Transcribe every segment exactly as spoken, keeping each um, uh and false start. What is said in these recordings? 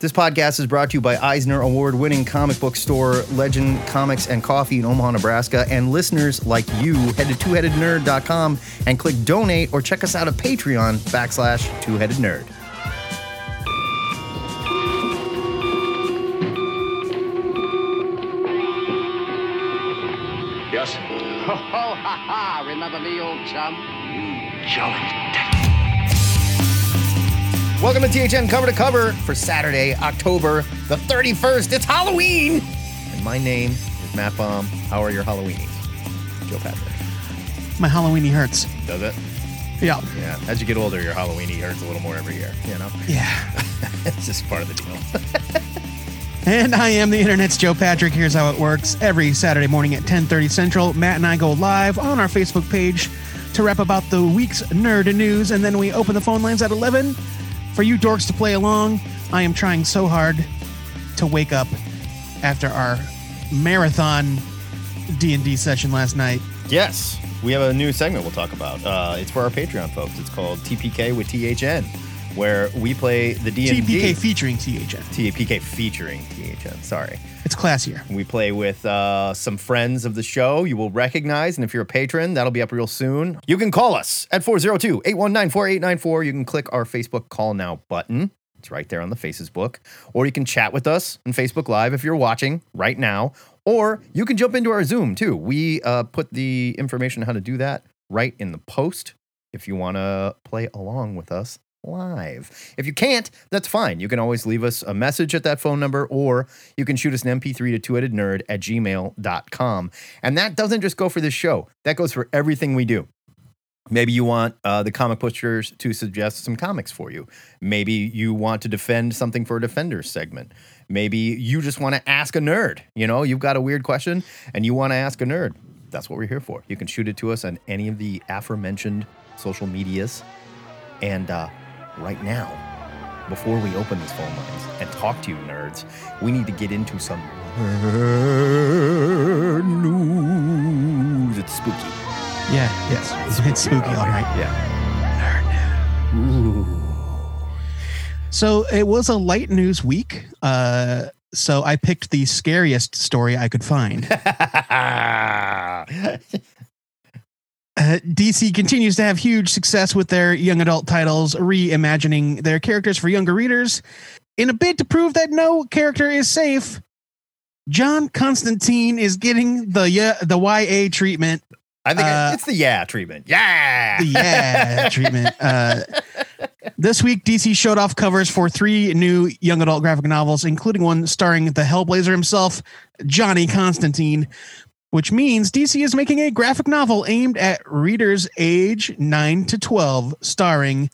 This podcast is brought to you by Eisner Award-winning comic book store Legend Comics and Coffee in Omaha, Nebraska, and listeners like you. Head to two headed nerd dot com and click donate, or check us out at Patreon backslash two headed nerd. Yes. Ho, ho, ha, ha. Remember me, old chum? You jolly dick. Welcome to T H N Cover to Cover for Saturday, October the thirty-first. It's Halloween! And my name is Matt Baum. How are your Halloweenies? Joe Patrick. My Halloweeny hurts. Does it? Yeah. Yeah. As you get older, your Halloweeny hurts a little more every year, you know? Yeah. It's just part of the deal. And I am the Internet's Joe Patrick. Here's how it works. Every Saturday morning at ten thirty Central, Matt and I go live on our Facebook page to rap about the week's nerd news, and then we open the phone lines at eleven. For you dorks to play along. I am trying so hard to wake up after our marathon D and D session last night. Yes, we have a new segment we'll talk about. Uh, it's for our Patreon folks. It's called T P K with T H N, where we play the D and D. T P K featuring T H N. T P K featuring T H N, sorry. It's classier. We play with uh, some friends of the show you will recognize, and if you're a patron, that'll be up real soon. You can call us at four oh two, eight one nine, four eight nine four. You can click our Facebook Call Now button. It's right there on the Facebook. Or you can chat with us on Facebook Live if you're watching right now. Or you can jump into our Zoom, too. We uh, put the information on how to do that right in the post if you want to play along with us live. If you can't, that's fine. You can always leave us a message at that phone number, or you can shoot us an M P three to two-headednerd at gmail dot com. And that doesn't just go for this show. That goes for everything we do. Maybe you want uh, the comic pushers to suggest some comics for you. Maybe you want to defend something for a Defenders segment. Maybe you just want to ask a nerd. You know, you've got a weird question and you want to ask a nerd. That's what we're here for. You can shoot it to us on any of the aforementioned social medias. And uh right now, before we open these phone lines and talk to you nerds, we need to get into some nerd news. It's spooky. Yeah, yes, it's, it's, it's spooky, all right. Yeah. Nerd news. Ooh. So it was a light news week, uh, so I picked the scariest story I could find. Uh, D C continues to have huge success with their young adult titles, reimagining their characters for younger readers. In a bid to prove that no character is safe, John Constantine is getting the yeah, the Y A treatment. I think uh, it's the yeah treatment. Yeah! The yeah treatment. Uh, this week, D C showed off covers for three new young adult graphic novels, including one starring the Hellblazer himself, Johnny Constantine, which means D C is making a graphic novel aimed at readers age nine to twelve, starring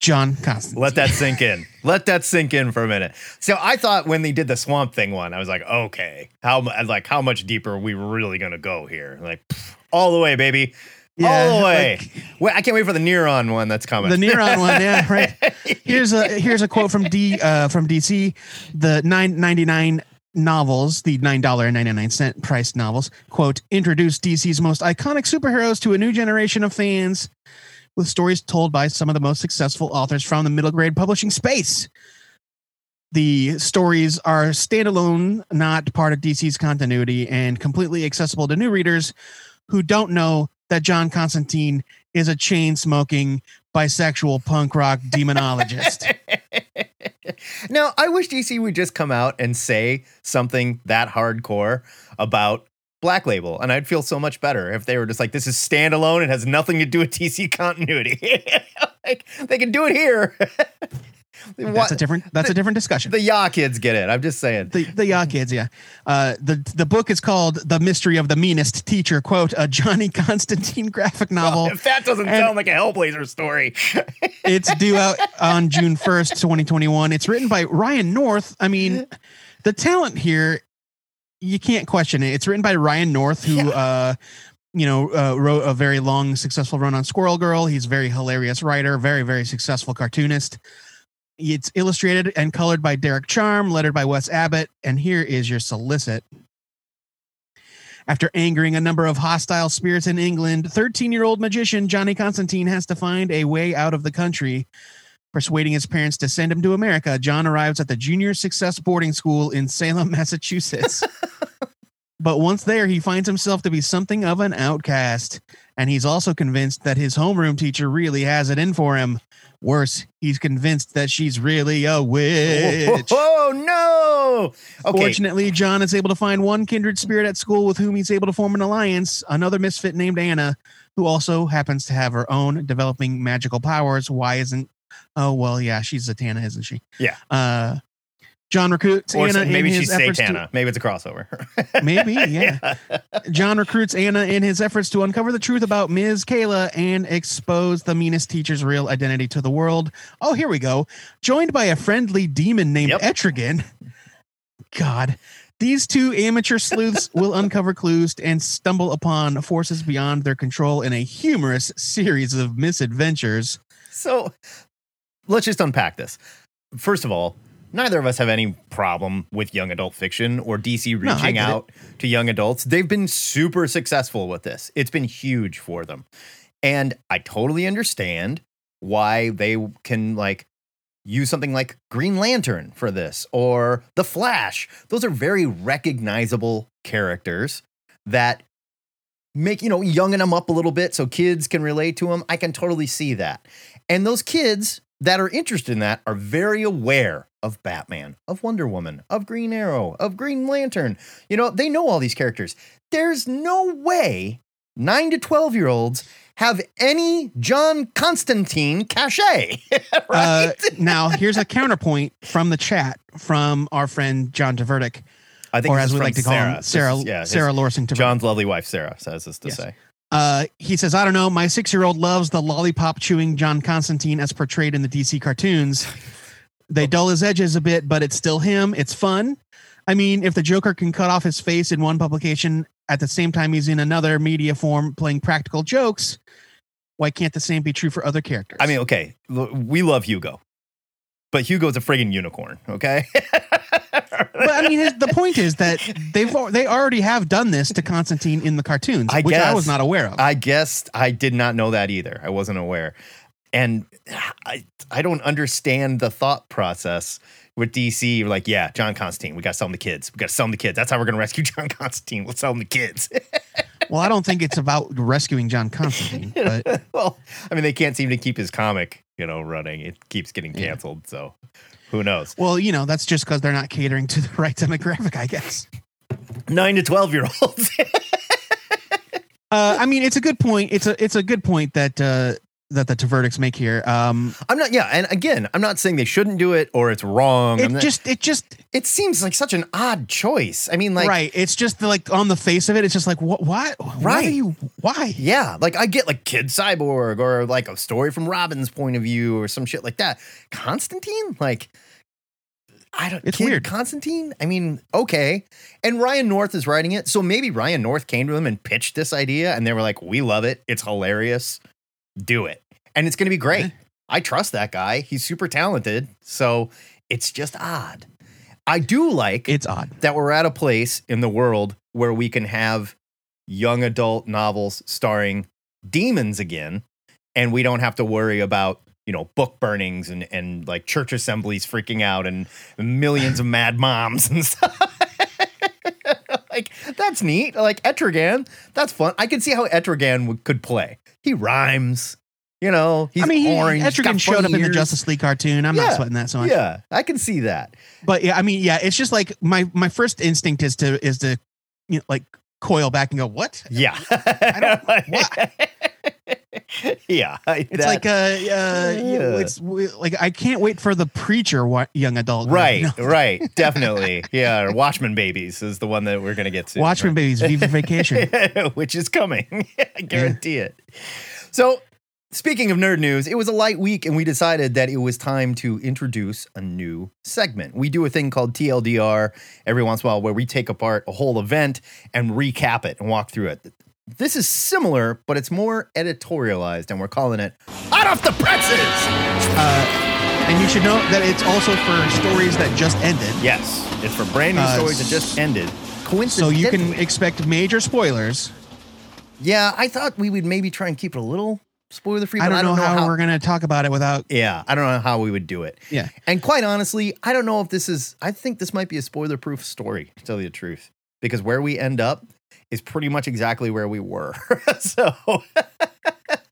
John Constantine. Let that sink in. Let that sink in for a minute. So I thought when they did the Swamp Thing one, I was like, okay, how like how much deeper are we really going to go here? Like, all the way, baby. Yeah, all the way. Like, I can't wait for the Neuron one that's coming. The Neuron one, yeah, right. Here's a here's a quote from D uh, from D C, the nine ninety-nine novels, the nine ninety-nine priced novels, quote, introduce D C's most iconic superheroes to a new generation of fans with stories told by some of the most successful authors from the middle grade publishing space. The stories are standalone, not part of D C's continuity, and completely accessible to new readers who don't know that John Constantine is a chain-smoking, bisexual punk rock demonologist. Now, I wish D C would just come out and say something that hardcore about Black Label, and I'd feel so much better if they were just like, this is standalone. It has nothing to do with D C continuity. Like, they can do it here. That's a different that's the, a different discussion. The Yaw kids get it. I'm just saying. The the Yaw kids, yeah. Uh, the the book is called The Mystery of the Meanest Teacher, quote, a Johnny Constantine graphic novel. Well, if that doesn't and sound like a Hellblazer story. It's due out on June first, twenty twenty-one. It's written by Ryan North. I mean, the talent here, you can't question it. It's written by Ryan North, who yeah. uh you know, uh, wrote a very long, successful run on Squirrel Girl. He's a very hilarious writer, very, very successful cartoonist. It's illustrated and colored by Derek Charm, lettered by Wes Abbott, and here is your solicit. After angering a number of hostile spirits in England, thirteen-year-old magician Johnny Constantine has to find a way out of the country, Persuading his parents to send him to America, John arrives at the Junior Success Boarding School in Salem, Massachusetts. But once there, he finds himself to be something of an outcast, and he's also convinced that his homeroom teacher really has it in for him. Worse, he's convinced that she's really a witch. Oh, oh, oh no! Okay. Fortunately, John is able to find one kindred spirit at school with whom he's able to form an alliance, another misfit named Anna, who also happens to have her own developing magical powers. Why isn't... Oh, well, yeah, she's Zatanna, isn't she? Yeah. Uh, John recruits or Anna. So maybe in his she's Satana. To, maybe it's a crossover. Maybe, yeah. yeah. John recruits Anna in his efforts to uncover the truth about Miz Kayla and expose the meanest teacher's real identity to the world. Oh, here we go. Joined by a friendly demon named yep. Etrigan. God. These two amateur sleuths will uncover clues and stumble upon forces beyond their control in a humorous series of misadventures. So let's just unpack this. First of all, neither of us have any problem with young adult fiction or D C reaching no, out it. to young adults. They've been super successful with this. It's been huge for them. And I totally understand why they can like use something like Green Lantern for this or The Flash. Those are very recognizable characters that make, you know, younging them up a little bit so kids can relate to them. I can totally see that. And those kids that are interested in that are very aware of Batman, of Wonder Woman, of Green Arrow, of Green Lantern. You know, they know all these characters. There's no way nine to twelve year olds have any John Constantine cachet. Right? Uh, now, here's a counterpoint from the chat from our friend John Tverdic, I think, or as we like to call Sarah. him, Sarah, is, yeah, Sarah Lorson Tverdic. John's lovely wife, Sarah, says this to yes. say. Uh, he says, I don't know. My six-year-old loves the lollipop-chewing John Constantine as portrayed in the D C cartoons. They dull his edges a bit, but it's still him. It's fun. I mean, if the Joker can cut off his face in one publication at the same time he's in another media form playing practical jokes, why can't the same be true for other characters? I mean, okay, we love Hugo, but Hugo's a friggin' unicorn, okay? But I mean, his, the point is that they've they already have done this to Constantine in the cartoons, I which guess, I was not aware of. I guess I did not know that either. I wasn't aware. And I I don't understand the thought process with D C. Like, yeah, John Constantine, we got to sell him to kids. We got to sell him to kids. That's how we're going to rescue John Constantine. We'll sell him to kids. Well, I don't think it's about rescuing John Constantine. But well, I mean, they can't seem to keep his comic, you know, running. It keeps getting canceled. Yeah. So who knows? Well, you know, that's just because they're not catering to the right demographic, I guess. nine to twelve year olds. uh, I mean, it's a good point. It's a it's a good point that uh, that the Tverdics make here. Um, I'm not. Yeah. And again, I'm not saying they shouldn't do it or it's wrong. It not, just it just it seems like such an odd choice. I mean, like, right. It's just like on the face of it. It's just like, what? Why? Right. Why are you? Why? Yeah. Like I get like Kid Cyborg or like a story from Robin's point of view or some shit like that. Constantine, like. I don't. It's Kid weird. Constantine. I mean, okay. And Ryan North is writing it, so maybe Ryan North came to them and pitched this idea, and they were like, "We love it. It's hilarious. Do it, and it's going to be great." Mm-hmm. I trust that guy. He's super talented. So it's just odd. I do like it's odd that we're at a place in the world where we can have young adult novels starring demons again, and we don't have to worry about, you know, book burnings and, and like church assemblies freaking out and millions of mad moms and stuff. Like, that's neat. Like Etrigan, that's fun. I can see how Etrigan would, could play. He rhymes, you know, he's I mean, orange. He, Etrigan showed up ears. in the Justice League cartoon. I'm yeah, not sweating that so much. Yeah, I can see that. But yeah, I mean, yeah, it's just like my, my first instinct is to, is to, you know, like coil back and go, what? Yeah. I don't, what? Yeah, I, it's that, like uh, uh yeah. you know, it's like I can't wait for the Preacher wa- young adult. Right, right, right, definitely. Yeah, or Watchmen Babies is the one that we're gonna get to. Watchmen right? Babies, Viva Vacation, which is coming, I guarantee yeah. it. So, speaking of nerd news, it was a light week, and we decided that it was time to introduce a new segment. We do a thing called T L D R every once in a while, where we take apart a whole event and recap it and walk through it. This is similar, but it's more editorialized, and we're calling it Hot Off the Presses! Uh, and you should know that it's also for stories that just ended. Yes, it's for brand new uh, stories that just ended. Coincidentally. So you can expect major spoilers. Yeah, I thought we would maybe try and keep it a little spoiler free. I don't, I don't know, know how, how we're going to talk about it without. Yeah. I don't know how we would do it. Yeah. And quite honestly, I don't know if this is, I think this might be a spoiler proof story, to tell you the truth, because where we end up is pretty much exactly where we were. So. uh,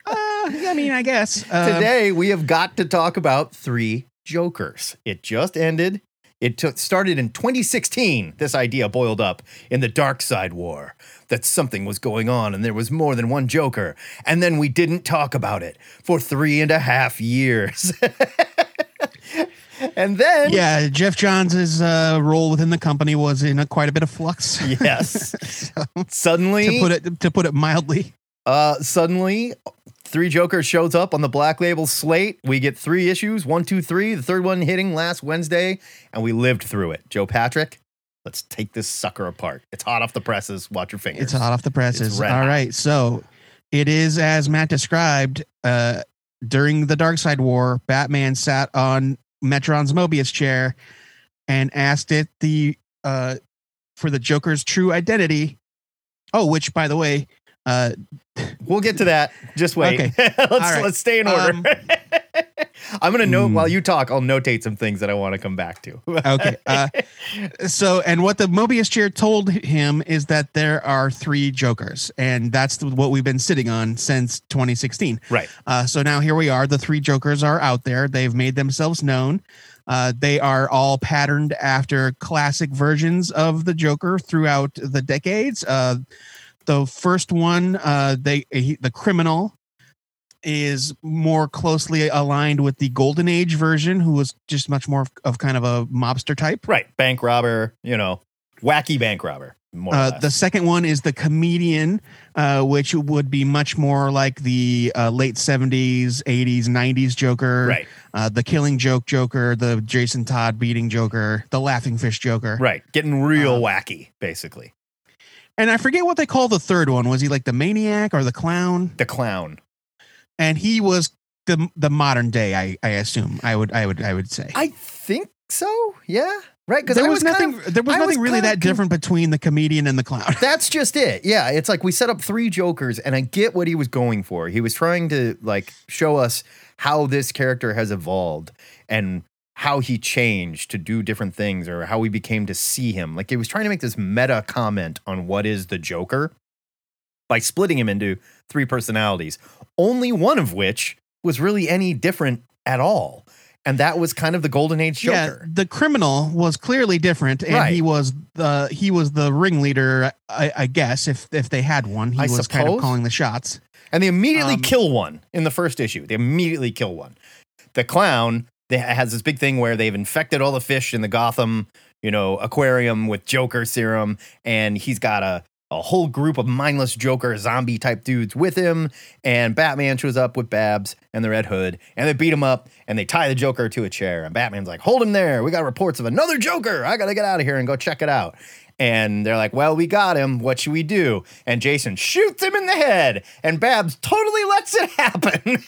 I mean, I guess. Um, Today we have got to talk about Three Jokers. It just ended. It took, started in twenty sixteen, this idea boiled up in the Dark Side War, that something was going on and there was more than one Joker. And then we didn't talk about it for three and a half years. And then... Yeah, Jeff Johns' uh, role within the company was in a, quite a bit of flux. Yes. So, suddenly... To put it, to put it mildly. Uh, suddenly... Three Jokers shows up on the Black Label slate. We get three issues, one, two, three, the third one hitting last Wednesday, and we lived through it. Joe Patrick, let's take this sucker apart. It's hot off the presses. Watch your fingers. It's hot off the presses. All hot. Right. So it is, as Matt described, uh, during the Dark Side War, Batman sat on Metron's Mobius chair and asked it the uh, for the Joker's true identity. Oh, which, by the way, Uh, we'll get to that. Just wait. Okay. let's right. let's stay in order. Um, I'm going to note mm. while you talk, I'll notate some things that I want to come back to. Okay. Uh, so, and what the Mobius chair told him is that there are three Jokers, and that's what we've been sitting on since twenty sixteen. Right. Uh, so now here we are. The three Jokers are out there. They've made themselves known. Uh, they are all patterned after classic versions of the Joker throughout the decades. Uh, The first one, uh, they he, the criminal, is more closely aligned with the Golden Age version, who was just much more of, of kind of a mobster type. Right. Bank robber, you know, wacky bank robber. More uh, or less. The second one is the comedian, uh, which would be much more like the uh, late seventies, eighties, nineties Joker. Right. Uh, the killing joke Joker, the Jason Todd beating Joker, the laughing fish Joker. Right. Getting real uh, wacky, basically. And I forget what they call the third one. Was he like the maniac or the clown? The clown. And he was the the modern day, I, I assume. I would I would I would say. I think so. Yeah. Right. Because there was nothing kind of, there was I nothing was really that con- different between the comedian and the clown. That's just it. Yeah. It's like we set up three Jokers, and I get what he was going for. He was trying to like show us how this character has evolved and how he changed to do different things, or how we became to see him. Like, he was trying to make this meta comment on what is the Joker by splitting him into three personalities, only one of which was really any different at all. And that was kind of the Golden Age Joker. Yeah, the criminal was clearly different, and right. he was the he was the ringleader, I, I guess, if if they had one. He I was suppose. kind of calling the shots. And they immediately um, kill one in the first issue. They immediately kill one. The clown... They has this big thing where they've infected all the fish in the Gotham, you know, aquarium with Joker serum, and he's got a, a whole group of mindless Joker zombie type dudes with him, and Batman shows up with Babs and the Red Hood, and they beat him up, and they tie the Joker to a chair, and Batman's like, hold him there, we got reports of another Joker, I gotta get out of here and go check it out. And they're like, well, we got him. What should we do? And Jason shoots him in the head. And Babs totally lets it happen.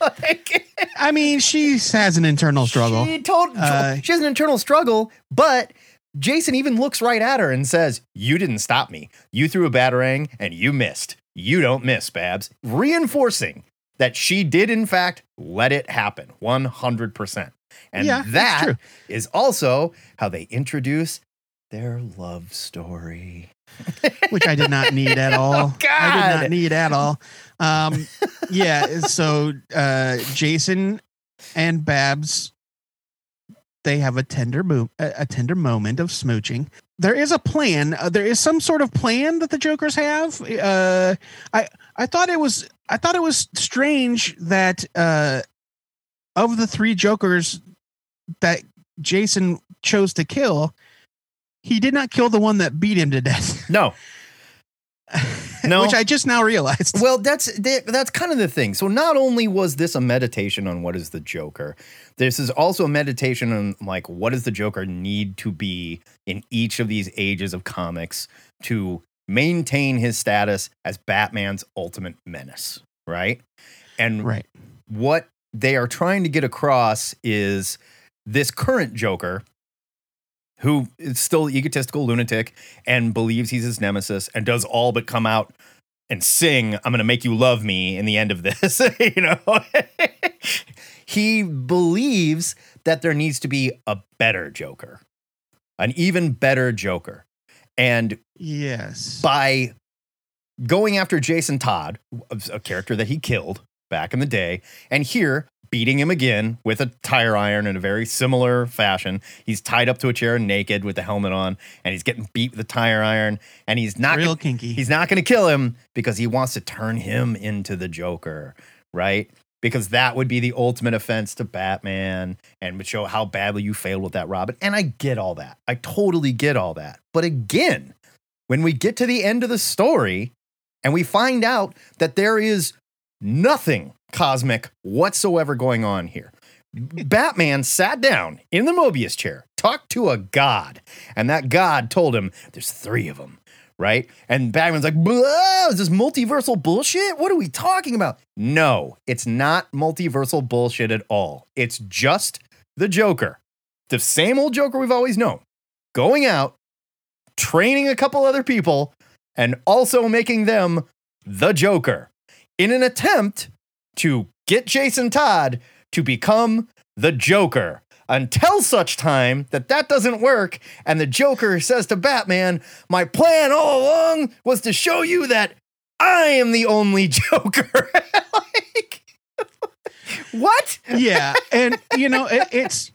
like, I mean, she has an internal struggle. She, told, uh, she has an internal struggle, but Jason even looks right at her and says, you didn't stop me. You threw a batarang and you missed. You don't miss, Babs. Reinforcing that she did, in fact, let it happen one hundred percent. And yeah, that is also how they introduce their love story, which I did not need at all. Oh, I did not need at all. Um, yeah. So uh, Jason and Babs, they have a tender mo- a tender moment of smooching. There is a plan. Uh, there is some sort of plan that the Jokers have. Uh, I I thought it was I thought it was strange that uh, of the three Jokers that Jason chose to kill, he did not kill the one that beat him to death. No. No. Which I just now realized. Well, that's that's kind of the thing. So not only was this a meditation on what is the Joker, this is also a meditation on, like, what does the Joker need to be in each of these ages of comics to maintain his status as Batman's ultimate menace, right? And right. what they are trying to get across is this current Joker, who is still egotistical lunatic and believes he's his nemesis and does all but come out and sing, I'm going to make you love me in the end of this, you know? He believes that there needs to be a better Joker, an even better Joker. And yes, by going after Jason Todd, a character that he killed back in the day, and here beating him again with a tire iron in a very similar fashion. He's tied up to a chair naked with the helmet on, and he's getting beat with a tire iron, and he's not real kinky. He's not going to kill him because he wants to turn him into the Joker, right? Because that would be the ultimate offense to Batman and would show how badly you failed with that, Robin. And I get all that. I totally get all that. But again, when we get to the end of the story and we find out that there is nothing cosmic whatsoever going on here. Batman sat down in the Mobius chair, talked to a god, and that god told him there's three of them, right? And Batman's like, is this multiversal bullshit? What are we talking about? No, it's not multiversal bullshit at all. It's just the Joker, the same old Joker we've always known, going out, training a couple other people, and also making them the Joker in an attempt to get Jason Todd to become the Joker until such time that that doesn't work. And the Joker says to Batman, my plan all along was to show you that I am the only Joker. Like, what? Yeah. And, you know, it, it's...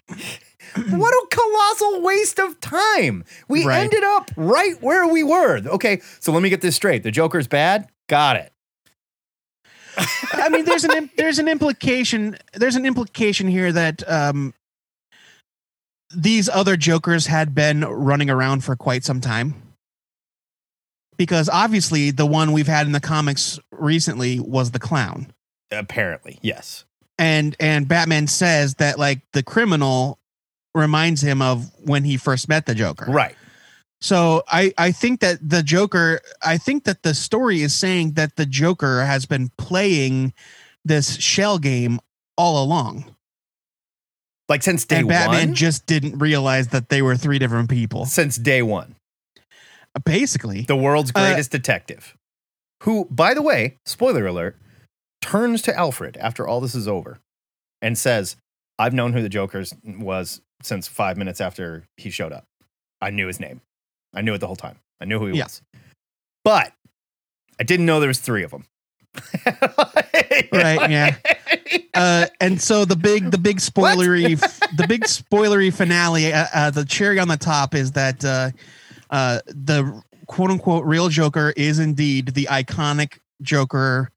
what a colossal waste of time. We right. ended up right where we were. Okay, so let me get this straight. The Joker's bad? Got it. I mean, there's an there's an implication there's an implication here that um, these other Jokers had been running around for quite some time, because obviously the one we've had in the comics recently was the clown. Apparently, yes. And and Batman says that like the criminal reminds him of when he first met the Joker. Right. So I, I think that the Joker, I think that the story is saying that the Joker has been playing this shell game all along. Like since day one? And Batman one? just didn't realize that they were three different people. Since day one. Basically. The world's greatest uh, detective. Who, by the way, spoiler alert, turns to Alfred after all this is over and says, I've known who the Joker was since five minutes after he showed up. I knew his name. I knew it the whole time. I knew who he yeah. was. But I didn't know there was three of them. Right, yeah. Uh, and so the big, the big spoilery, the big spoilery finale, uh, uh, the cherry on the top is that uh, uh, the quote unquote real Joker is indeed the iconic Joker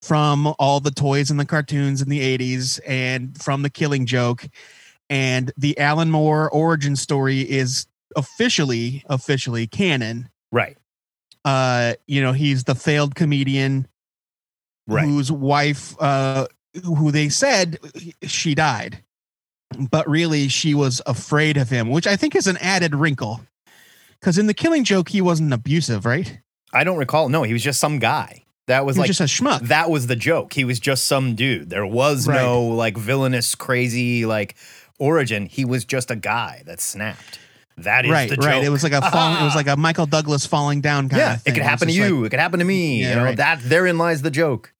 from all the toys and the cartoons in the eighties and from The Killing Joke. And the Alan Moore origin story is officially officially canon, right? Uh you know, he's the failed comedian, right, whose wife uh who they said she died, but really she was afraid of him, which I think is an added wrinkle, because in The Killing Joke he wasn't abusive, right? I don't recall. No, he was just some guy that was, was like just a schmuck. That was the joke. He was just some dude. There was right. no like villainous crazy like origin. He was just a guy that snapped. That is right, the joke. Right. It was like a fall, it was like a Michael Douglas falling down kind yeah, of thing. It could happen to you. Like, it could happen to me. Yeah, you know, right. that therein lies the joke.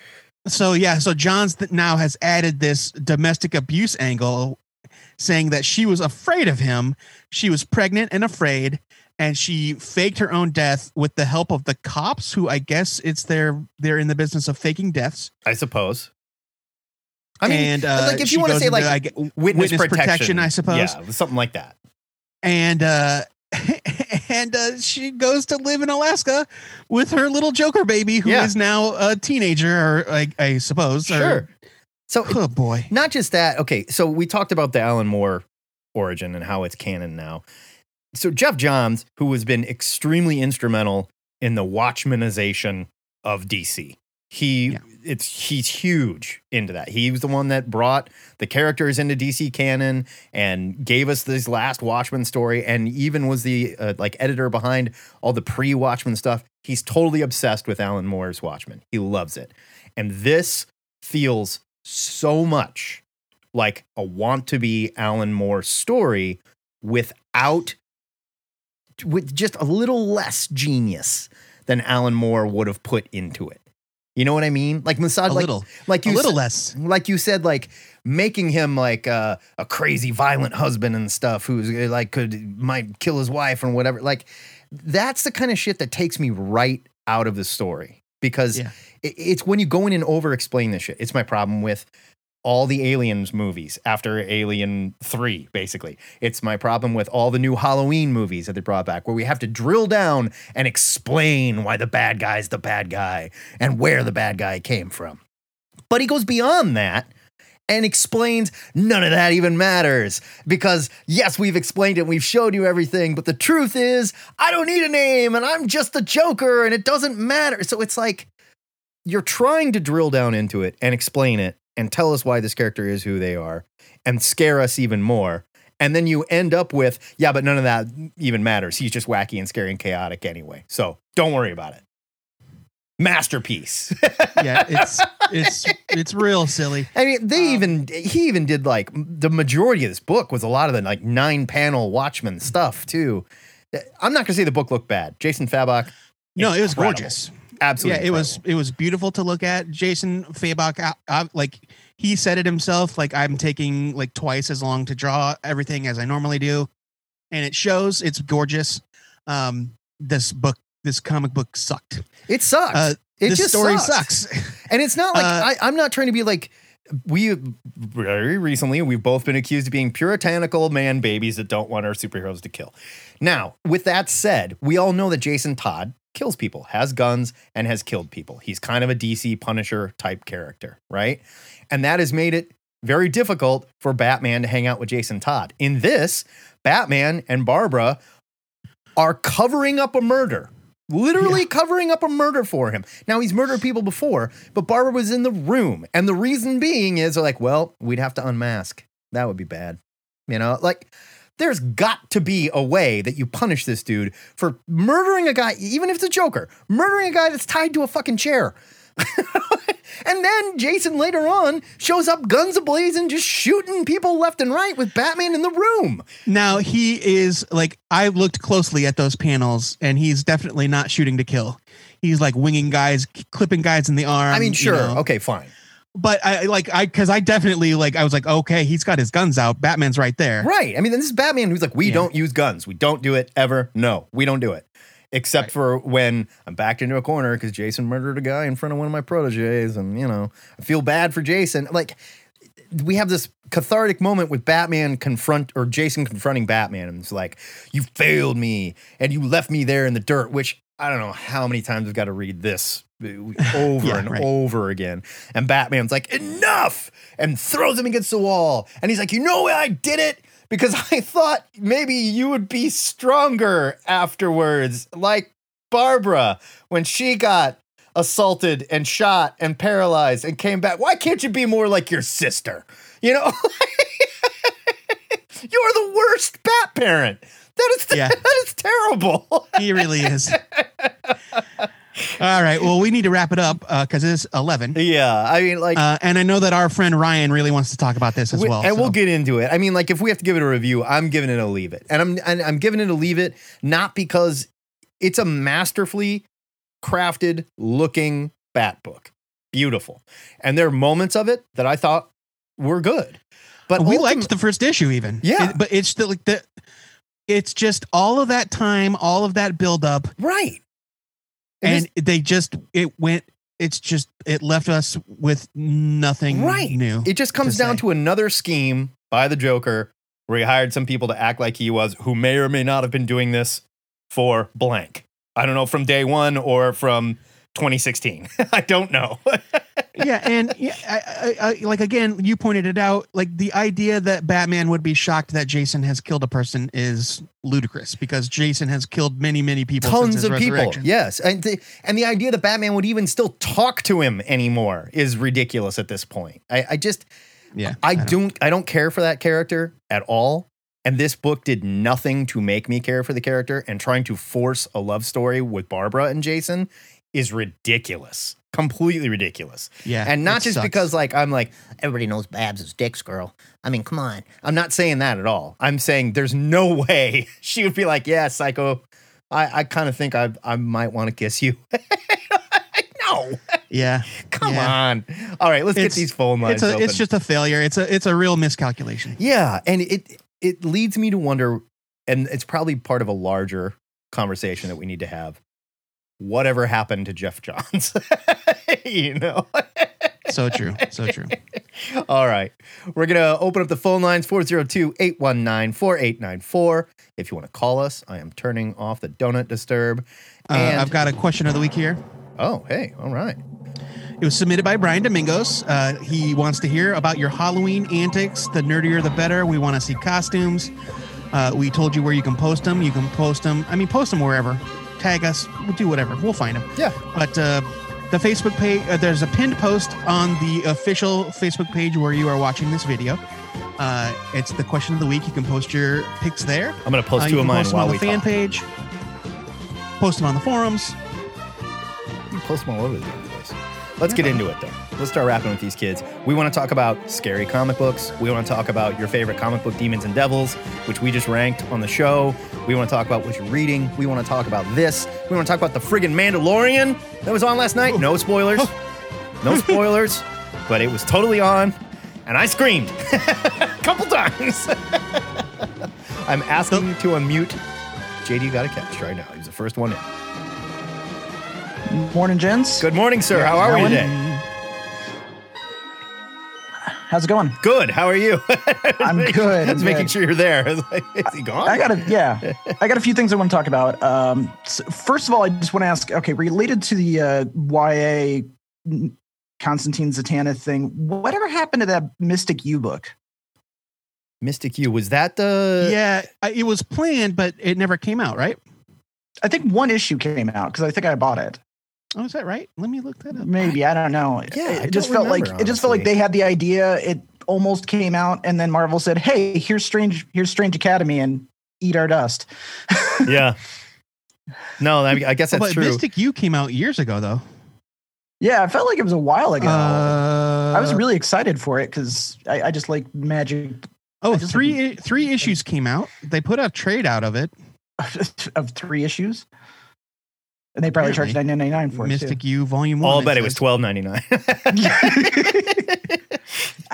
So yeah, so Johns th- now has added this domestic abuse angle, saying that she was afraid of him. She was pregnant and afraid, and she faked her own death with the help of the cops, who I guess it's their they're in the business of faking deaths. I suppose. I mean, and, uh, like if you want to say into, like I guess, witness, witness protection, protection, I suppose, yeah, something like that. And uh, and uh, she goes to live in Alaska with her little Joker baby, who yeah. is now a teenager, or I, I suppose. Sure. Or, so, oh boy, not just that. Okay, so we talked about the Alan Moore origin and how it's canon now. So Jeff Johns, who has been extremely instrumental in the Watchmanization of D C, he yeah. it's he's huge into that. He was the one that brought the characters into D C canon and gave us this last Watchmen story, and even was the uh, like editor behind all the pre-Watchmen stuff. He's totally obsessed with Alan Moore's Watchmen. He loves it. And this feels so much like a want-to-be Alan Moore story without, with just a little less genius than Alan Moore would have put into it. You know what I mean? Like massage, a like, little, like you a little s- less, like you said, like making him like uh, a crazy, violent husband and stuff who's like could might kill his wife and whatever. Like that's the kind of shit that takes me right out of the story because yeah. it, it's when you go in and over explain this shit. It's my problem with all the Aliens movies after Alien three, basically. It's my problem with all the new Halloween movies that they brought back where we have to drill down and explain why the bad guy's the bad guy and where the bad guy came from. But he goes beyond that and explains none of that even matters because, yes, we've explained it. We've showed you everything. But the truth is I don't need a name and I'm just the Joker and it doesn't matter. So it's like you're trying to drill down into it and explain it and tell us why this character is who they are and scare us even more. And then you end up with, yeah, but none of that even matters. He's just wacky and scary and chaotic anyway. So don't worry about it. Masterpiece. Yeah, it's it's it's real silly. I mean, they um, even he even did like the majority of this book was a lot of the like nine panel Watchmen stuff too. I'm not going to say the book looked bad. Jason Fabok. No, it was incredible. Gorgeous. Absolutely. Yeah, it incredible. was it was beautiful to look at. Jason Fabok, like he said it himself, like I'm taking like twice as long to draw everything as I normally do. And it shows. It's gorgeous. Um, this book, this comic book sucked. It sucks. Uh, it just story sucks. sucks. And it's not like uh, I, I'm not trying to be like we very recently. We've both been accused of being puritanical man babies that don't want our superheroes to kill. Now, with that said, we all know that Jason Todd kills people, has guns, and has killed people. He's kind of a D C Punisher type character, right? And that has made it very difficult for Batman to hang out with Jason Todd. In this, Batman and Barbara are covering up a murder, literally yeah. covering up a murder for him. Now, he's murdered people before, but Barbara was in the room. And the reason being is they're like, well, we'd have to unmask. That would be bad. You know, like... There's got to be a way that you punish this dude for murdering a guy, even if it's a Joker, murdering a guy that's tied to a fucking chair. And then Jason later on shows up guns ablaze and just shooting people left and right with Batman in the room. Now he is like, I looked closely at those panels and he's definitely not shooting to kill. He's like winging guys, clipping guys in the arm. I mean, sure. You know. Okay, fine. But I like I because I definitely like I was like, OK, he's got his guns out. Batman's right there. Right. I mean, this is Batman who's like, we yeah. don't use guns. We don't do it ever. No, we don't do it. Except right. for when I'm backed into a corner because Jason murdered a guy in front of one of my proteges. And, you know, I feel bad for Jason. Like we have this cathartic moment with Batman confront or Jason confronting Batman. And it's like, you failed me and you left me there in the dirt, which I don't know how many times I've got to read this. over yeah, and right. over again. And Batman's like, enough! And throws him against the wall. And he's like, you know why I did it? Because I thought maybe you would be stronger afterwards. Like Barbara, when she got assaulted and shot and paralyzed and came back. Why can't you be more like your sister? You know? You're the worst bat parent. That is, yeah. that is terrible. He really is. All right. Well, we need to wrap it up because uh, it's eleven. Yeah. I mean, like, uh, and I know that our friend Ryan really wants to talk about this as we, well. And so. We'll get into it. I mean, like, if we have to give it a review, I'm giving it a leave it. And I'm, and I'm giving it a leave it, not because it's a masterfully crafted looking bat book. Beautiful. And there are moments of it that I thought were good. But we liked the first issue even. Yeah. It, but it's the, like the, it's just all of that time, all of that buildup. Right. And they just, it went, it's just, it left us with nothing right. new. It just comes to down say. to another scheme by the Joker where he hired some people to act like he was, who may or may not have been doing this for blank. I don't know, from day one or from twenty sixteen. I don't know. yeah. And yeah, I, I, I, like, again, you pointed it out, like the idea that Batman would be shocked that Jason has killed a person is ludicrous because Jason has killed many, many people. Tons of people. Yes. And the, and the idea that Batman would even still talk to him anymore is ridiculous at this point. I, I just, yeah, I, I don't, don't, I don't care for that character at all. And this book did nothing to make me care for the character, and trying to force a love story with Barbara and Jason is ridiculous. Completely ridiculous. Yeah. And not just sucks. because like I'm like, everybody knows Babs is Dick's girl. I mean, come on. I'm not saying that at all. I'm saying there's no way she would be like, yeah, psycho, I, I kind of think I I might want to kiss you. No. Yeah. Come yeah. on. All right, let's it's, get these phone lines. It's, a, open. It's just a failure. It's a it's a real miscalculation. Yeah, and it it leads me to wonder, and it's probably part of a larger conversation that we need to have. Whatever happened to Jeff Johns? You know. So true. So true. All right. We're going to open up the phone lines, four oh two, eight one nine, four eight nine four. If you want to call us, I am turning off the Donut Disturb. And uh, I've got a question of the week here. Oh, hey. All right. It was submitted by Brian Domingos. Uh, he wants to hear about your Halloween antics. The nerdier, the better. We want to see costumes. Uh, we told you where you can post them. You can post them. I mean, post them wherever. Tag us. We'll do whatever. We'll find them. Yeah. But... Uh, The Facebook page, uh, there's a pinned post on the official Facebook page where you are watching this video. Uh, it's the question of the week. You can post your pics there. I'm going to post uh, two of mine while we talk. You can post them on the fan page. Post them on the forums. You post them all over the damn place. Let's yeah. get into it, though. Let's start rapping with these kids. We want to talk about scary comic books. We want to talk about your favorite comic book demons and devils, which we just ranked on the show. We want to talk about what you're reading. We want to talk about this. We want to talk about the friggin' Mandalorian that was on last night. No spoilers. No spoilers. But it was totally on. And I screamed a couple times. I'm asking you to unmute. J D got a catch right now. He was the first one in. Morning, gents. Good morning, sir. How are we today? How's it going? Good. How are you? I'm good. That's making good. Sure you're there. I was like, is he gone? I got a, yeah. I got a few things I want to talk about. Um, so first of all, I just want to ask, okay, related to the uh, Y A Constantine Zatanna thing, whatever happened to that Mystic U book? Mystic U, was that the... Yeah, it was planned, but it never came out, right? I think one issue came out because I think I bought it. Oh, is that right? Let me look that up. Maybe. I don't know. Yeah, it, it just felt remember, like honestly. It just felt like they had the idea. It almost came out, and then Marvel said, "Hey, here's Strange. Here's Strange Academy, and eat our dust." Yeah. No, I, mean, I guess that's but true. Mystic U came out years ago, though. Yeah, I felt like it was a while ago. Uh, I was really excited for it because I, I just like magic. Oh, three like, three issues came out. They put a trade out of it of three issues. And they probably Apparently. charged nine ninety nine for it. Mystic too. U Volume One. I'll bet it was twelve ninety nine. I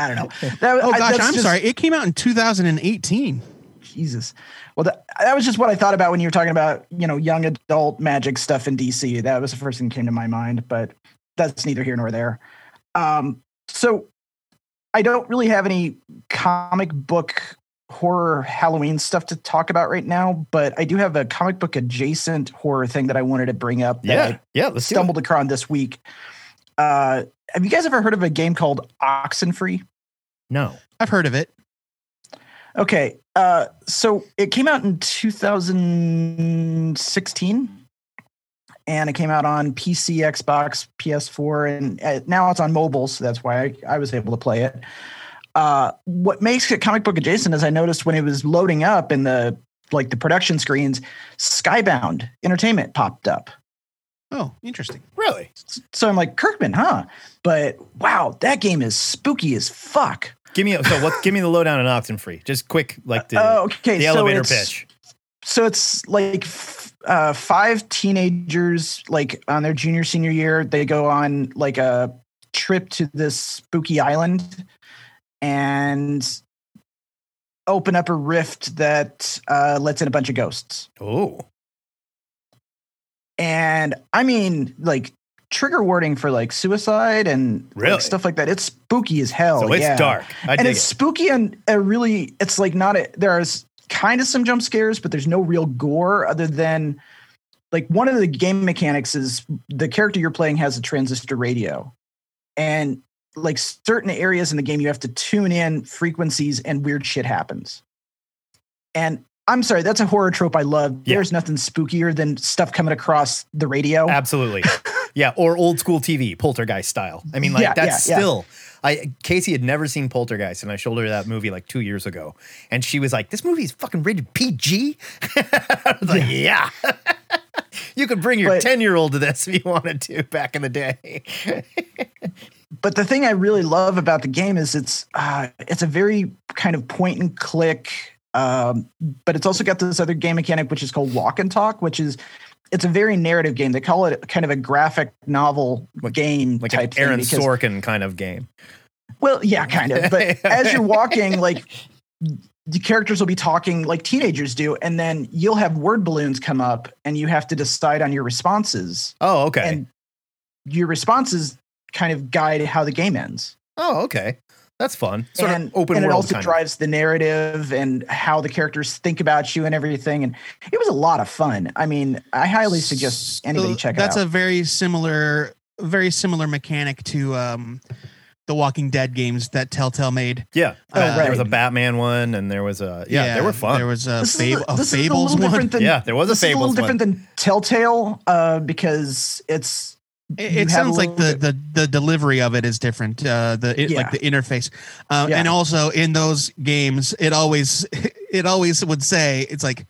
don't know. That, oh I, gosh, I'm just, sorry. It came out in two thousand and eighteen. Jesus. Well, that, that was just what I thought about when you were talking about you know young adult magic stuff in D C. That was the first thing that came to my mind, but that's neither here nor there. Um, so I don't really have any comic book horror Halloween stuff to talk about right now, but I do have a comic book adjacent horror thing that I wanted to bring up that yeah, yeah, let's stumbled across this week. Uh, have you guys ever heard of a game called Oxenfree? No. I've heard of it. Okay. Uh, so it came out in two thousand sixteen and it came out on P C, Xbox, P S four, and uh, now it's on mobile, so that's why I, I was able to play it. Uh, what makes it comic book adjacent is I noticed when it was loading up in the like the production screens, Skybound Entertainment popped up. Oh, interesting. Really? So I'm like, Kirkman, huh? But wow, that game is spooky as fuck. Give me so what? Give me the lowdown on Oxenfree. Just quick, like the, uh, okay, the elevator so pitch. So it's like f- uh, five teenagers, like on their junior senior year, they go on like a trip to this spooky island. And open up a rift that uh, lets in a bunch of ghosts. Oh. And I mean, like, trigger warning for, like, suicide and really? like, stuff like that. It's spooky as hell. So it's yeah. dark. I and dig it's it. spooky and uh, really, it's, like, not a, there's kind of some jump scares, but there's no real gore other than, like, one of the game mechanics is the character you're playing has a transistor radio. And like certain areas in the game, you have to tune in frequencies and weird shit happens. And I'm sorry, that's a horror trope I love. Yeah. There's nothing spookier than stuff coming across the radio. Absolutely. Yeah. Or old school T V, Poltergeist style. I mean, like yeah, that's yeah, still, yeah. I, Casey had never seen Poltergeist and I showed her that movie like two years ago. And she was like, this movie is fucking rated P G. I was like, yeah. yeah. You could bring your but, ten-year-old to this if you wanted to back in the day. But the thing I really love about the game is it's uh, it's a very kind of point and click, um, but it's also got this other game mechanic, which is called walk and talk, which is it's a very narrative game. They call it kind of a graphic novel like, game like type an Aaron thing because, Sorkin kind of game. Well, yeah, kind of. But as you're walking, like the characters will be talking like teenagers do, and then you'll have word balloons come up and you have to decide on your responses. Oh, okay. And your responses kind of guide how the game ends. Oh, okay. That's fun. Sort and, of open and world. And it also kind drives of. the narrative and how the characters think about you and everything. And it was a lot of fun. I mean, I highly suggest so anybody check it out. That's a very similar, very similar mechanic to um, the Walking Dead games that Telltale made. Yeah. Oh, uh, right. There was a Batman one and there was a, yeah, yeah they were fun. There was a, Fab- a, a Fables one. Than, yeah, there was a Fables one. It's a little different one. than Telltale uh, because it's, It, it sounds like the, the, the delivery of it is different, uh, the it, yeah. like the interface, uh, yeah. and also in those games, it always it always would say it's like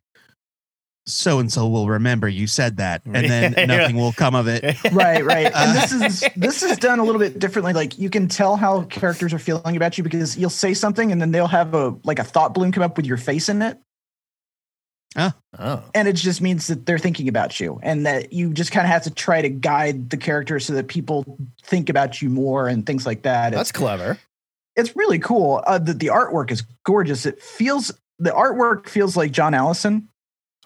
so and so will remember you said that, and then yeah. nothing will come of it. Right, right. And this is this is done a little bit differently. Like you can tell how characters are feeling about you because you'll say something, and then they'll have a like a thought balloon come up with your face in it. Oh. oh, and it just means that they're thinking about you, and that you just kind of have to try to guide the character so that people think about you more and things like that. That's it's, clever. It's really cool. Uh, the, the artwork is gorgeous. It feels the artwork feels like John Allison.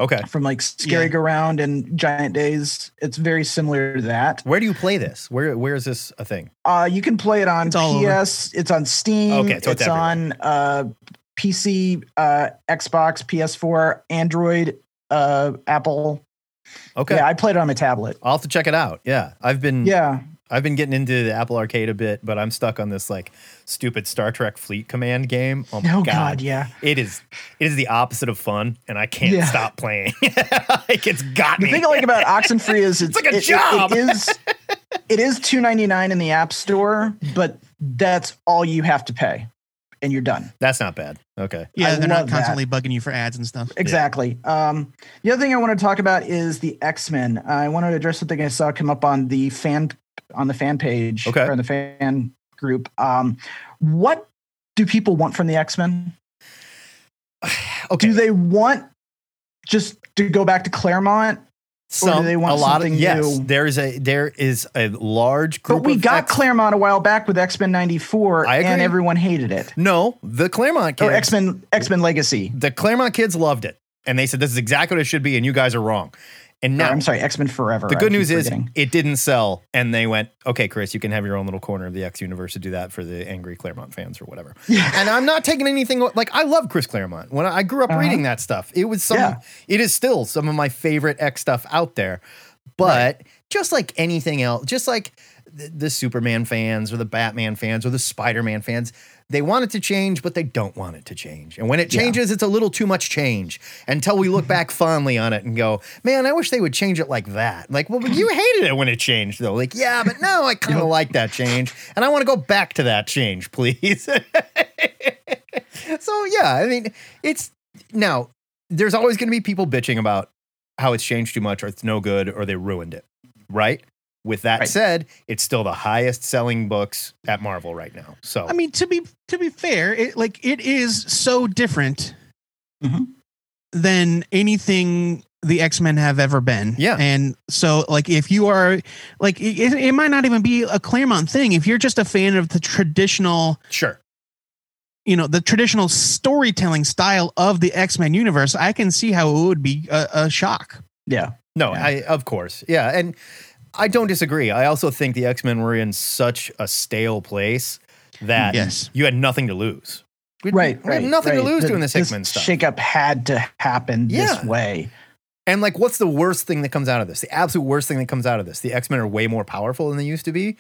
Okay, from like Scary yeah. Go Round and Giant Days. It's very similar to that. Where do you play this? Where where is this a thing? Uh, you can play it on it's P S. It's on Steam. Okay, so it's, it's on. Uh, P C, uh, Xbox, P S four, Android, uh, Apple. Okay. Yeah, I played it on my tablet. I'll have to check it out. Yeah. I've been yeah. I've been getting into the Apple Arcade a bit, but I'm stuck on this like stupid Star Trek Fleet Command game. Oh my oh, God. God, yeah. It is it is the opposite of fun, and I can't yeah. stop playing. Like it's got me. The thing I like about Oxenfree is it's, it's like a it, job. It, it is it is two ninety-nine in the App Store, but that's all you have to pay. And you're done. That's not bad. Okay. Yeah, I they're not constantly that. bugging you for ads and stuff. Exactly. Yeah. Um, the other thing I want to talk about is the X-Men. I want to address something I saw come up on the fan on the fan page okay. or on the fan group. Um, what do people want from the X-Men? Okay. Do they want just to go back to Claremont? Some, or do they want a lot something of yes. New? There is a there is a large group. But we of got X- Claremont a while back with X-Men ninety-four, and everyone hated it. No, the Claremont kids, or X-Men X-Men Legacy. The Claremont kids loved it, and they said this is exactly what it should be, and you guys are wrong. And now, oh, I'm sorry, X-Men Forever. The good news is it didn't sell, and they went, okay, Chris, you can have your own little corner of the X universe to do that for the angry Claremont fans or whatever. Yeah. And I'm not taking anything like I love Chris Claremont. When I, I grew up uh-huh. reading that stuff, it was some. Yeah. It is still some of my favorite X stuff out there. But right. just like anything else, just like the, the Superman fans or the Batman fans or the Spider-Man fans. They want it to change, but they don't want it to change. And when it changes, yeah. it's a little too much change until we look back fondly on it and go, man, I wish they would change it like that. Like, well, you hated it when it changed, though. Like, yeah, but no, I kind of like that change. And I want to go back to that change, please. So, yeah, I mean, it's now there's always going to be people bitching about how it's changed too much or it's no good or they ruined it. Right. With that right. said, it's still the highest selling books at Marvel right now. So I mean, to be to be fair, it, like it is so different mm-hmm. than anything the X-Men have ever been. Yeah, and so like if you are like it, it might not even be a Claremont thing. If you're just a fan of the traditional, sure, you know the traditional storytelling style of the X-Men universe, I can see how it would be a, a shock. Yeah, no, yeah. I of course, yeah, and. I don't disagree. I also think the X-Men were in such a stale place that yes. you had nothing to lose. We'd, right, we right, had nothing right. to lose the, doing this, this X-Men stuff. This shakeup had to happen yeah. this way. And like, what's the worst thing that comes out of this? The absolute worst thing that comes out of this. The X-Men are way more powerful than they used to be.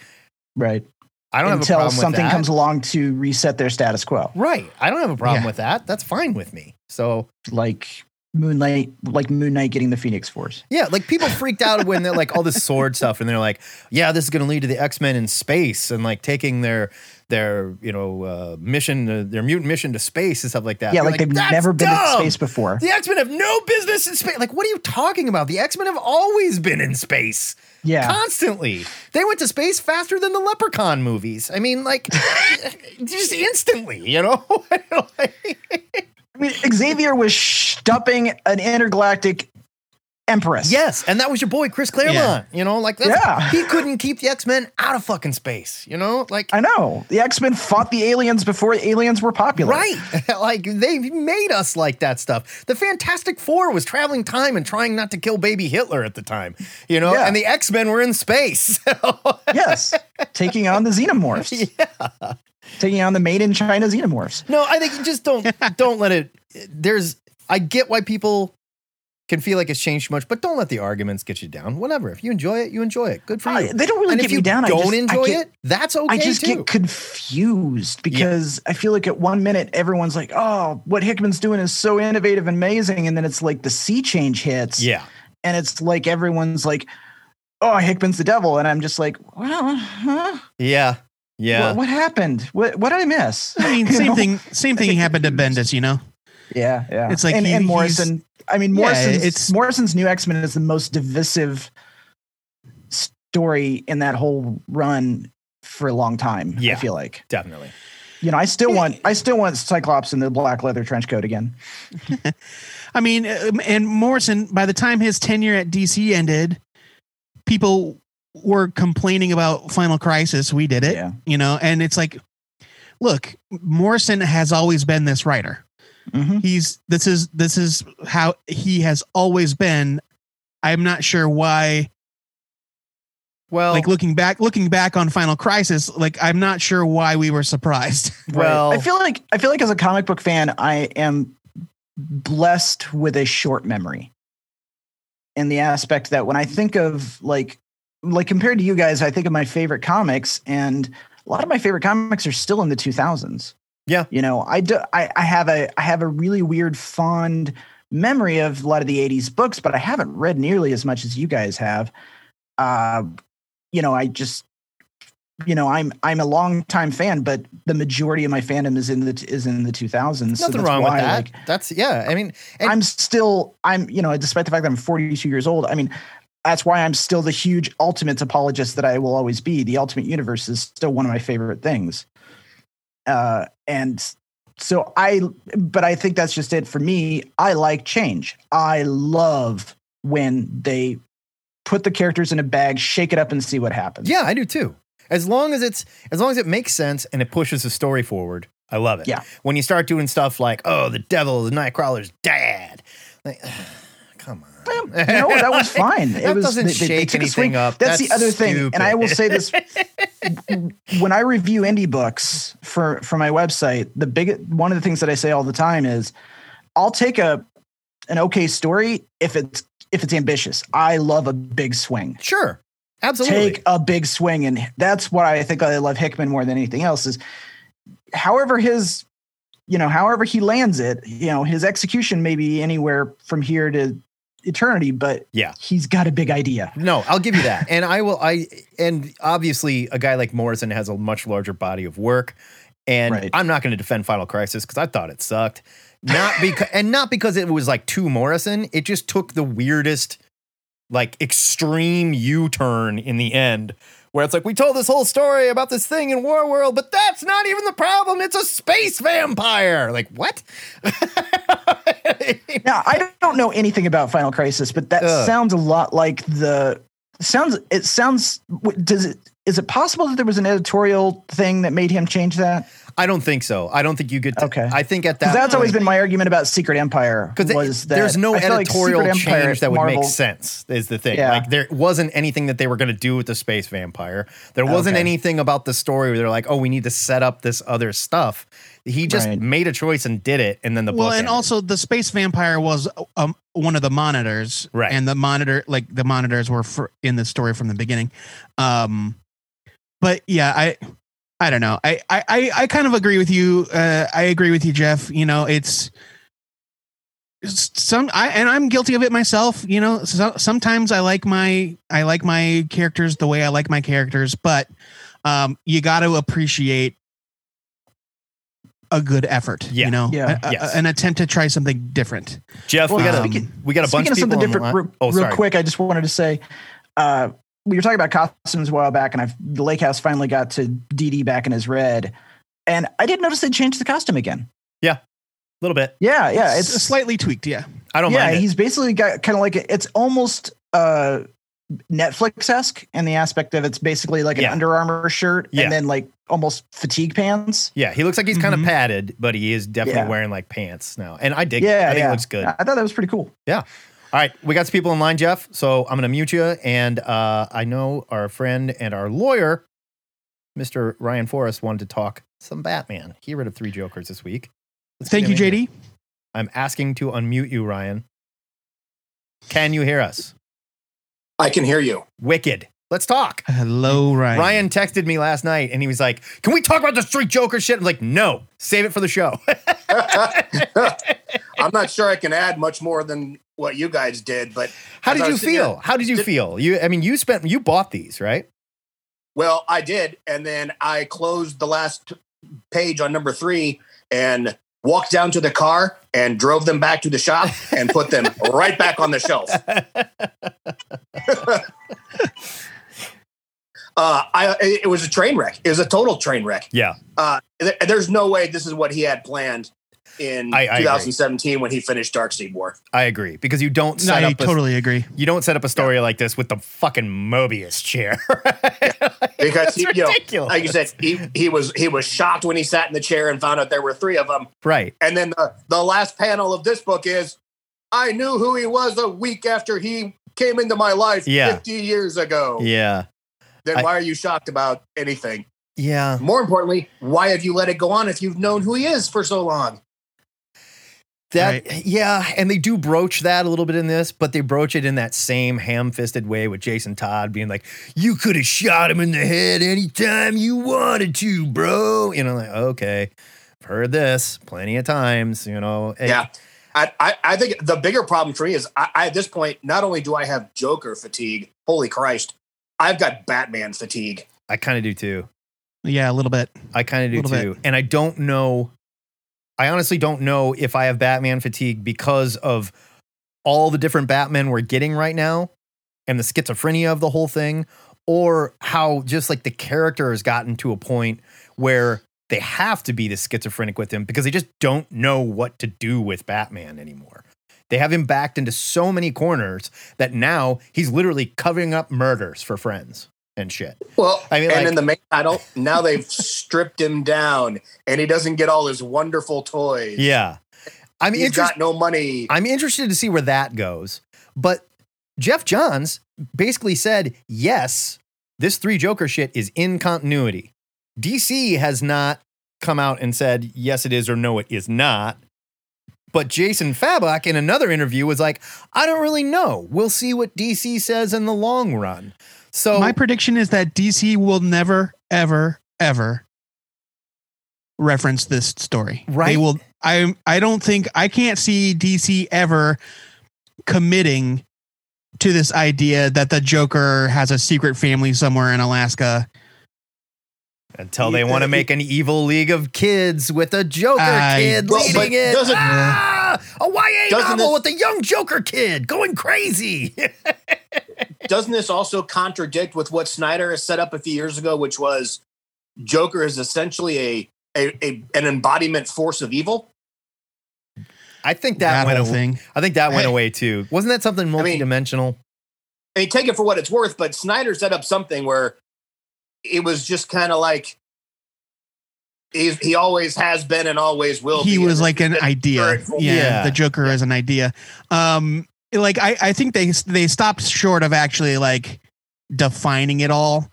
Right. I don't Until have a problem with that. Until something comes along to reset their status quo. Right. I don't have a problem yeah. with that. That's fine with me. So like... Moon Knight, like Moon Knight getting the Phoenix Force. Yeah, like people freaked out when they're like all this sword stuff, and they're like, "Yeah, this is going to lead to the X-Men in space and like taking their their you know uh, mission, to, their mutant mission to space and stuff like that." Yeah, like, like they've never been dumb. in space before. The X-Men have no business in space. Like, what are you talking about? The X-Men have always been in space. Yeah, constantly. They went to space faster than the Leprechaun movies. I mean, like just instantly, you know. I mean, Xavier was stumping an intergalactic Empress. Yes, and that was your boy Chris Claremont. Yeah. You know, like that's, yeah, he couldn't keep the X-Men out of fucking space. You know, like I know the X-Men fought the aliens before the aliens were popular. Right, like they made us like that stuff. The Fantastic Four was traveling time and trying not to kill baby Hitler at the time. You know, yeah, and the X-Men were in space. So. Yes, taking on the Xenomorphs. Yeah, taking on the made in China Xenomorphs. No, I think you just don't don't let it. There's, I get why people can feel like it's changed too much, but don't let the arguments get you down. Whatever. If you enjoy it, you enjoy it. Good for uh, you. They don't really and get if you me down. Don't I just, enjoy I get, it. That's okay. I just too. get confused because yeah. I feel like at one minute everyone's like, "Oh, what Hickman's doing is so innovative and amazing," and then it's like the sea change hits. Yeah, and it's like everyone's like, "Oh, Hickman's the devil," and I'm just like, "Well, huh? Yeah, yeah. What, what happened? What what did I miss?" I mean, same know? thing. Same thing happened to Bendis, you know. Yeah, yeah. It's like and, he, and Morrison. I mean, Morrison's, yeah, it's, Morrison's New X-Men is the most divisive story in that whole run for a long time. Yeah, I feel like definitely. You know, I still want I still want Cyclops in the black leather trench coat again. I mean, and Morrison, by the time his tenure at D C ended, people were complaining about Final Crisis. We did it, yeah. you know, and it's like, look, Morrison has always been this writer. Mm-hmm. He's this is this is how he has always been. I'm not sure why. Well, like looking back, looking back on Final Crisis, like I'm not sure why we were surprised. Well, I feel like I feel like as a comic book fan, I am blessed with a short memory. In the aspect that when I think of like like compared to you guys, I think of my favorite comics, and a lot of my favorite comics are still in the two thousands. Yeah. You know, I, do, I, I have a I have a really weird, fond memory of a lot of the eighties books, but I haven't read nearly as much as you guys have. Uh, you know, I just, you know, I'm I'm a longtime fan, but the majority of my fandom is in the is in the two thousands. So nothing wrong with that. Like, that's yeah. I mean, and- I'm still I'm you know, despite the fact that I'm forty-two years old, I mean, that's why I'm still the huge Ultimates apologist that I will always be. The Ultimate Universe is still one of my favorite things. Uh, and so I, but I think that's just it for me. I like change. I love when they put the characters in a bag, shake it up and see what happens. Yeah, I do too. As long as it's, as long as it makes sense and it pushes the story forward. I love it. Yeah. When you start doing stuff like, oh, the devil is Nightcrawler's dad. Like, ugh, come on. No, that was fine. It that was, doesn't they, shake they anything up. That's, That's the other thing. Stupid. And I will say this. When I review indie books for, for my website, the big one of the things that I say all the time is I'll take a an okay story if it's if it's ambitious. I love a big swing. Sure. Absolutely. Take a big swing. And that's why I think I love Hickman more than anything else is however his you know, however he lands it, you know, his execution may be anywhere from here to eternity, but yeah, he's got a big idea. No, I'll give you that. And I will, I, and obviously a guy like Morrison has a much larger body of work and right. I'm not going to defend Final Crisis because I thought it sucked. Not because, and not because it was like too Morrison. It just took the weirdest, like extreme U-turn in the end where it's like, we told this whole story about this thing in War World, but that's not even the problem. It's a space vampire. Like what? Now, I don't know anything about Final Crisis, but that Ugh. sounds a lot like the sounds. It sounds. Does it? Is it possible that there was an editorial thing that made him change that? I don't think so. I don't think you get. To, okay. I think at that. Because that's point, always been my argument about Secret Empire. Because there's no editorial like change that would Marvel. Make sense. Is the thing. Yeah. Like there wasn't anything that they were going to do with the space vampire. There wasn't okay. anything about the story where they're like, oh, we need to set up this other stuff. He just right. made a choice and did it, and then the book. Well, and ended. Also the space vampire was um, one of the monitors, right? And the monitor, like the monitors, were for, in the story from the beginning. Um, but yeah, I, I don't know. I, I, I kind of agree with you. Uh, I agree with you, Jeff. You know, it's, it's some, I, and I'm guilty of it myself. You know, so, sometimes I like my, I like my characters the way I like my characters, but um, you got to appreciate a good effort, yeah. you know, yeah. a, a, yes. an attempt to try something different. Jeff, well, we, got speaking, um, we got a bunch of people something different. Re- oh, real quick, I just wanted to say, uh, we were talking about costumes a while back, and I've, the Lake House finally got to D D back in his red, and I did notice they changed the costume again. Yeah. A little bit. Yeah. Yeah. It's, it's slightly tweaked. Yeah. I don't yeah, mind. Yeah. He's basically got kind of like, a, it's almost uh, Netflix-esque in the aspect of it's basically like an yeah. Under Armour shirt yeah. and then like almost fatigue pants. Yeah. He looks like he's kind of mm-hmm. padded, but he is definitely yeah. wearing like pants now. And I dig yeah, it. I think yeah. it looks good. I thought that was pretty cool. Yeah. All right, we got some people in line, Jeff, so I'm going to mute you, and uh, I know our friend and our lawyer, Mister Ryan Forrest, wanted to talk some Batman. He read of three Jokers this week. Let's Thank you, J D. Here. I'm asking to unmute you, Ryan. Can you hear us? I can hear you. Wicked. Let's talk. Hello, Ryan. Ryan texted me last night, and he was like, can we talk about the Street Joker shit? I'm like, no, save it for the show. I'm not sure I can add much more than what you guys did, but how did you feel? There, how did you did, feel? You, I mean, you spent, you bought these, right? Well, I did. And then I closed the last page on number three and walked down to the car and drove them back to the shop and put them right back on the shelf. uh, I, it was a train wreck. It was a total train wreck. Yeah. Uh, th- there's no way this is what he had planned in I, I twenty seventeen agree. When he finished Darkseid War. I agree. Because you don't set no, up I a, totally agree. You don't set up a story yeah. like this with the fucking Mobius chair. yeah. Because he, you know, like you said, he, he was he was shocked when he sat in the chair and found out there were three of them. Right. And then the, the last panel of this book is I knew who he was a week after he came into my life yeah. fifty years ago. Yeah. Then I, why are you shocked about anything? Yeah. More importantly, why have you let it go on if you've known who he is for so long? That right. Yeah, and they do broach that a little bit in this, but they broach it in that same ham-fisted way with Jason Todd being like, you could have shot him in the head anytime you wanted to, bro. You know, like, okay, I've heard this plenty of times, you know. Hey. Yeah, I, I, I think the bigger problem for me is I, I, at this point, not only do I have Joker fatigue, holy Christ, I've got Batman fatigue. I kind of do, too. Yeah, a little bit. I kind of do, too. Bit. And I don't know... I honestly don't know if I have Batman fatigue because of all the different Batman we're getting right now and the schizophrenia of the whole thing, or how just like the character has gotten to a point where they have to be this schizophrenic with him because they just don't know what to do with Batman anymore. They have him backed into so many corners that now he's literally covering up murders for friends. And shit. Well, I mean, and like, in the main title, now they've stripped him down, and he doesn't get all his wonderful toys. Yeah, I'm He's inter- got no money. I'm interested to see where that goes. But Jeff Johns basically said, yes, this three Joker shit is in continuity. D C has not come out and said, yes, it is, or no, it is not. But Jason Fabok in another interview was like, I don't really know. We'll see what D C says in the long run. So my prediction is that D C will never, ever, ever reference this story. Right. They will. I I don't think I can't see D C ever committing to this idea that the Joker has a secret family somewhere in Alaska. Until they want to make an evil league of kids with a Joker uh, kid well, leading it. Ah, a Y A novel with a young Joker kid going crazy. Doesn't this also contradict with what Snyder has set up a few years ago, which was Joker is essentially a, a, a an embodiment force of evil? I think that, that went away. I think that hey. went away too. Wasn't that something multidimensional? I mean, I mean, take it for what it's worth, but Snyder set up something where it was just kind of like he he always has been and always will he be. He was like an idea. Yeah, yeah, the Joker yeah. is an idea. Um, Like, I, I think they they stopped short of actually, like, defining it all.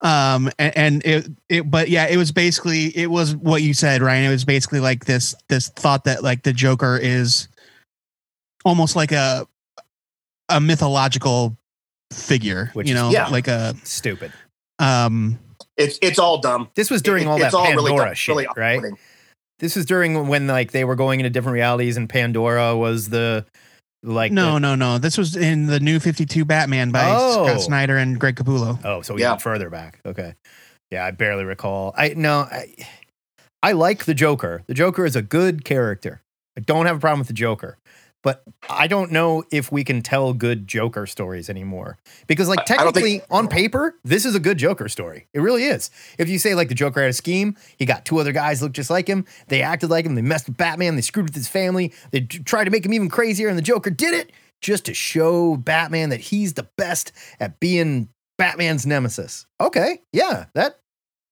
Um, and, and it, it, but yeah, it was basically, it was what you said, Ryan. It was basically like this, this thought that, like, the Joker is almost like a, a mythological figure, which, you know, yeah. like a stupid. Um, it's, it's all dumb. This was during it, all that all Pandora really dumb, shit, really right? This was during when, like, they were going into different realities and Pandora was the, Like no, the, no, no. This was in the New fifty-two Batman by oh. Scott Snyder and Greg Capullo. Oh, so we yeah. went further back. Okay. Yeah, I barely recall. I no, I, I like the Joker. The Joker is a good character. I don't have a problem with the Joker. but I don't know if we can tell good Joker stories anymore. Because, like, technically, think- on paper, this is a good Joker story. It really is. If you say, like, the Joker had a scheme, he got two other guys looked just like him, they acted like him, they messed with Batman, they screwed with his family, they t- tried to make him even crazier, and the Joker did it just to show Batman that he's the best at being Batman's nemesis. Okay, yeah, that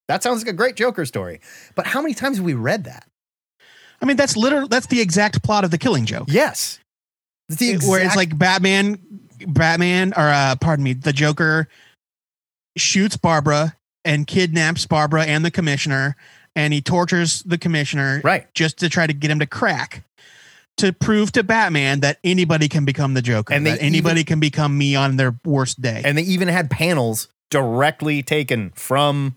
that sounds like a great Joker story. But how many times have we read that? I mean, that's literally, that's the exact plot of The Killing Joke. Yes. It's the exact- Where it's like Batman, Batman, or uh, pardon me, the Joker shoots Barbara and kidnaps Barbara and the commissioner, and he tortures the commissioner, right, just to try to get him to crack, to prove to Batman that anybody can become the Joker, and that anybody even, can become me on their worst day. And they even had panels directly taken from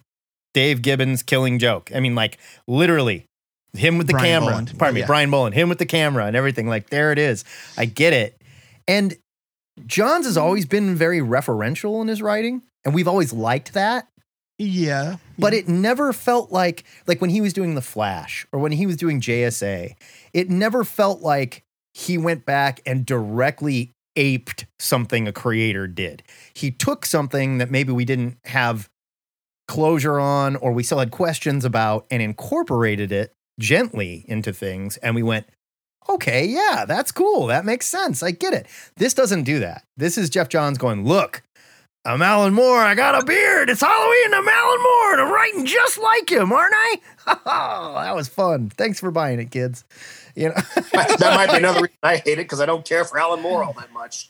Dave Gibbons' Killing Joke. I mean, like, literally, him with the Brian camera. Boland. Pardon me, yeah. Brian Boland. Him with the camera and everything. Like, there it is. I get it. And Johns has always been very referential in his writing, and we've always liked that. Yeah. But it never felt like, like when he was doing The Flash or when he was doing J S A, it never felt like he went back and directly aped something a creator did. He took something that maybe we didn't have closure on or we still had questions about and incorporated it gently into things. And we went, okay, yeah, that's cool. That makes sense. I get it. This doesn't do that. This is Jeff Johns going, look, I'm Alan Moore. I got a beard. It's Halloween. I'm Alan Moore, and I'm writing just like him, aren't I? Oh, that was fun. Thanks for buying it, kids. You know, that might be another reason I hate it, because I don't care for Alan Moore all that much.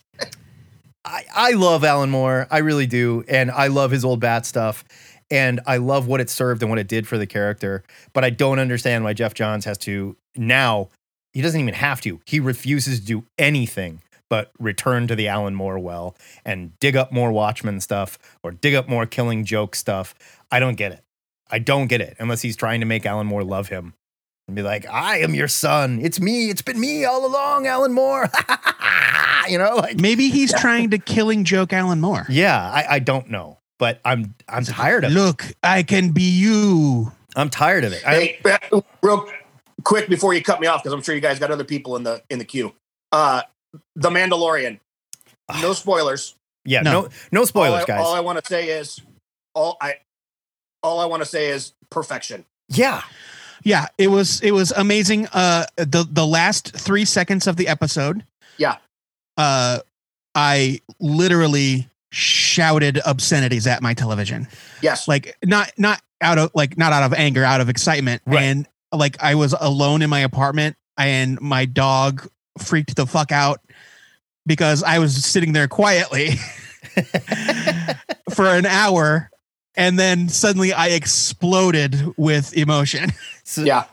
I, I love Alan Moore. I really do, and I love his old Bat stuff, and I love what it served and what it did for the character. But I don't understand why Jeff Johns has to now. He doesn't even have to. He refuses to do anything but return to the Alan Moore well and dig up more Watchmen stuff or dig up more Killing Joke stuff. I don't get it. I don't get it unless he's trying to make Alan Moore love him and be like, I am your son. It's me. It's been me all along, Alan Moore. You know, like maybe he's trying to Killing Joke Alan Moore. Yeah, I, I don't know, but I'm I'm tired of Look, it. Look, I can be you. I'm tired of it. Hey, I, real quick before you cut me off, because I'm sure you guys got other people in the in the queue. Uh, The Mandalorian. No spoilers. Yeah, no, no, no spoilers, all I, guys. All I want to say is, all I, all I want to say is perfection. Yeah, yeah. It was it was amazing. Uh, the the last three seconds of the episode. Yeah. Uh, I literally shouted obscenities at my television. Yes. Like not not out of like not out of anger, out of excitement, right. And like I was alone in my apartment, and my dog freaked the fuck out because I was sitting there quietly for an hour, and then suddenly I exploded with emotion. So, yeah.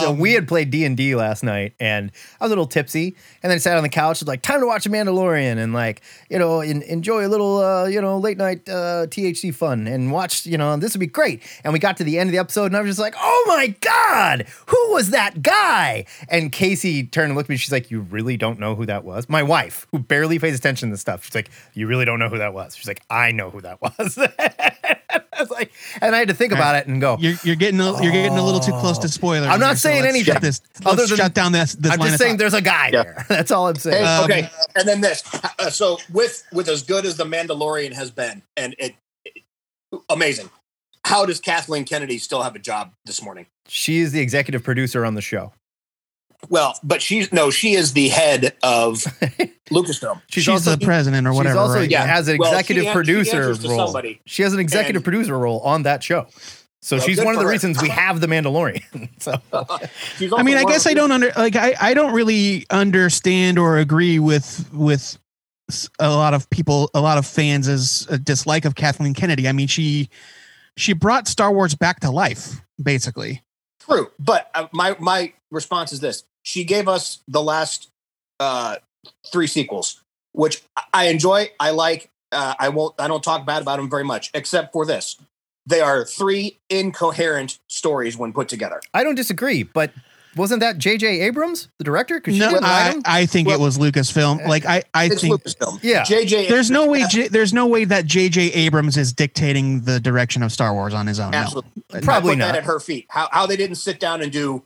So um, we had played D and D last night, and I was a little tipsy, and then I sat on the couch and like, time to watch The Mandalorian and like, you know, in, enjoy a little, uh, you know, late night uh, T H C fun and watch, you know, this would be great. And we got to the end of the episode, and I was just like, oh my God, who was that guy? And Casey turned and looked at me. She's like, you really don't know who that was? My wife, who barely pays attention to stuff. She's like, you really don't know who that was? She's like, I know who that was. I was like, and I had to think about it and go, You're, you're getting a, you're getting a little too close to spoilers. I'm not saying anything. This, other than shut down this. I'm just saying there's a guy there. That's all I'm saying. Um, okay, and then this. Uh, so with with as good as The Mandalorian has been, and it, it amazing. How does Kathleen Kennedy still have a job this morning? She is the executive producer on the show. Well, but she's no, she is the head of Lucasfilm. She's, she's also the president or whatever. She's also, right? Yeah, has an well, executive she, producer she role. Somebody, she has an executive and, producer role on that show. So well, she's one of the her. reasons we have The Mandalorian. So I mean, I guess I don't under like I, I don't really understand or agree with with a lot of people, a lot of fans' dislike of Kathleen Kennedy. I mean, she she brought Star Wars back to life, basically. True, but my my response is this. She gave us the last uh, three sequels, which I enjoy. I like. Uh, I won't. I don't talk bad about them very much, except for this. They are three incoherent stories when put together. I don't disagree, but wasn't that J J Abrams, the director? No, I, I think well, it was Lucasfilm. Like I, I it's think Lucasfilm. Yeah. J J. There's no way. J, there's no way that J J Abrams is dictating the direction of Star Wars on his own. Absolutely. No. Probably not. That at her feet. How how they didn't sit down and do.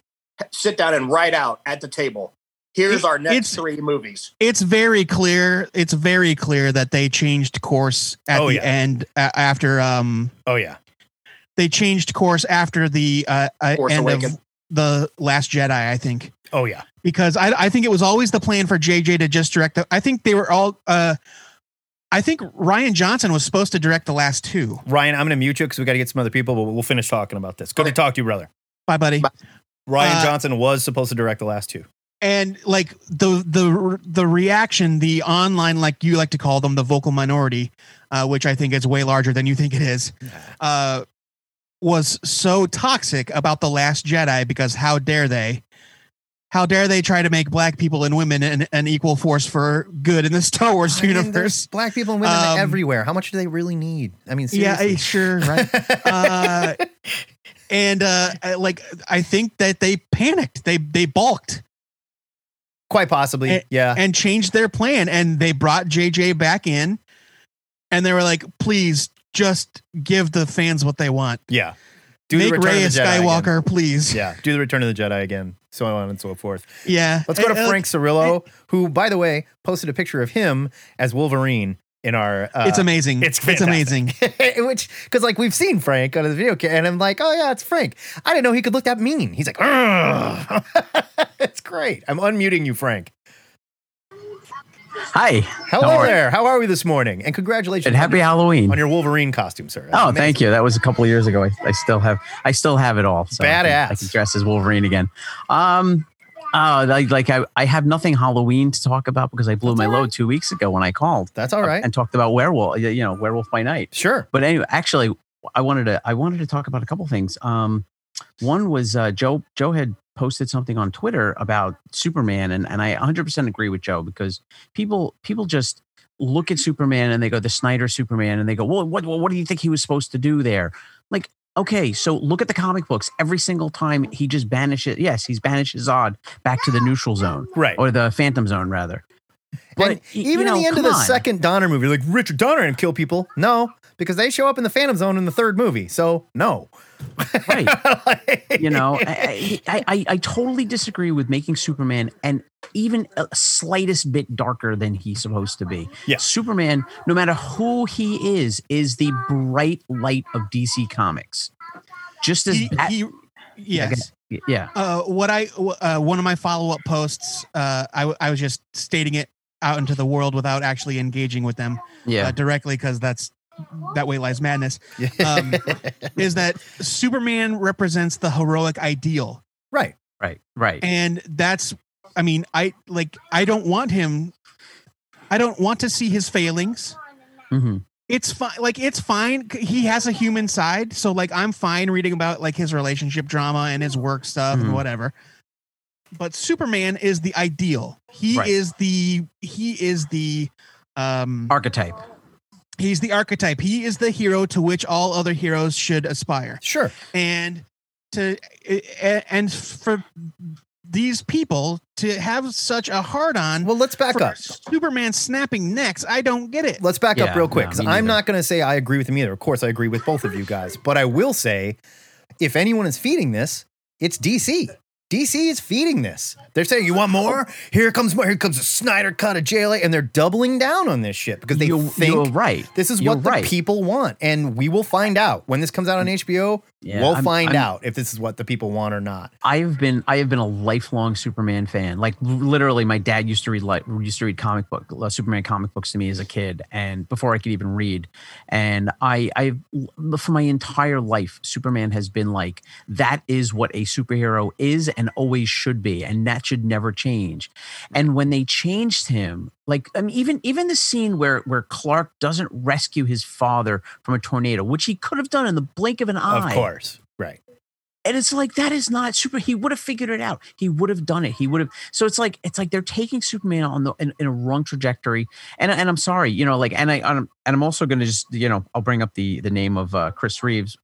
sit down and write out at the table here's it, our next three movies. It's very clear. It's very clear that they changed course at oh, the yeah. end uh, after. Um, oh, yeah. They changed course after the uh, uh, end Awakens. of The Last Jedi, I think. Oh, yeah. Because I, I think it was always the plan for J J to just direct. The, I think they were all. Uh, I think Ryan Johnson was supposed to direct the last two. Ryan, I'm going to mute you because we got to get some other people, but we'll finish talking about this. Good okay. to talk to you, brother. Bye, buddy. Bye. Ryan uh, Johnson was supposed to direct the last two. And like the the the reaction, the online, like you like to call them, the vocal minority, uh, which I think is way larger than you think it is, uh, was so toxic about The Last Jedi because how dare they? How dare they try to make black people and women an, an equal force for good in the Star Wars I mean, universe? Black people and women um, everywhere. How much do they really need? I mean, seriously. Yeah, sure, right? uh, and uh, like, I think that they panicked. They they balked. Quite possibly, and, yeah. And changed their plan. And they brought J J back in. And they were like, please, just give the fans what they want. Yeah. Do Make Rey a Skywalker, again. please. Yeah, do the Return of the Jedi again, so on and so forth. Yeah. Let's go to uh, Frank Cirillo, uh, who, by the way, posted a picture of him as Wolverine in our... Uh, it's amazing. It's fantastic. It's amazing. Which, because, like, we've seen Frank on the video, and I'm like, oh, yeah, it's Frank. I didn't know he could look that mean. He's like, it's great. I'm unmuting you, Frank. Hi. Hello there. How are we this morning? And congratulations. And happy Halloween. On your Wolverine costume, sir. That's oh, amazing. Thank you. That was a couple of years ago. I, I still have I still have it all. So Badass. I can dress as Wolverine again. Um uh like, like I, I have nothing Halloween to talk about because I blew That's my right. load two weeks ago when I called. That's all right. And talked about werewolf, you know, Werewolf by Night. Sure. But anyway, actually I wanted to I wanted to talk about a couple things. Um one was uh, Joe Joe had posted something on Twitter about Superman. And, and I one hundred percent agree with Joe because people people just look at Superman and they go, the Snyder Superman. And they go, well, what, what do you think he was supposed to do there? Like, okay, so look at the comic books. Every single time he just banishes. Yes, he's banished Zod back to the neutral zone. Right. Or the Phantom Zone, rather. But and even you know, at the end of the on. second Donner movie, like Richard Donner and kill people. No, because they show up in the Phantom Zone in the third movie. So no. Right. like, you know, I I, I I totally disagree with making Superman and even a slightest bit darker than he's supposed to be. Yeah. Superman, no matter who he is, is the bright light of D C Comics. Just as he, at, he yes. Like, yeah. Uh, what I uh, one of my follow-up posts, uh, I I was just stating it out into the world without actually engaging with them yeah. uh, directly because that's that way lies madness. Um, is that Superman represents the heroic ideal? Right, right, right. And that's, I mean, I like I don't want him. I don't want to see his failings. Mm-hmm. It's fine. Like it's fine. He has a human side, so like I'm fine reading about like his relationship drama and his work stuff mm-hmm. and whatever. But Superman is the ideal. He right. is the he is the um, archetype. He's the archetype. He is the hero to which all other heroes should aspire. Sure. And to and for these people to have such a hard on. Well, let's back up. Superman snapping necks. I don't get it. Let's back yeah, up real quick. No, I'm not going to say I agree with him either. Of course, I agree with both of you guys. But I will say, if anyone is feeding this, it's D C. D C is feeding this. They're saying, you want more? Here comes more. Here comes a Snyder cut of J L A. And they're doubling down on this shit because they you're, think you're right. this is you're what right. the people want. And we will find out when this comes out on H B O. Yeah, we'll I'm, find I'm, out if this is what the people want or not. I have been I have been a lifelong Superman fan. Like literally my dad used to read like used to read comic book uh, Superman comic books to me as a kid and before I could even read. And I I for my entire life Superman has been like that is what a superhero is and always should be, and that should never change. And when they changed him, like I mean, even even the scene where where Clark doesn't rescue his father from a tornado, which he could have done in the blink of an eye. Of course, right. And it's like that is not super. He would have figured it out. He would have done it. He would have. So it's like it's like they're taking Superman on the in, in a wrong trajectory. And and I'm sorry, you know, like and I I'm, and I'm also going to just you know I'll bring up the the name of uh, Chris Reeves.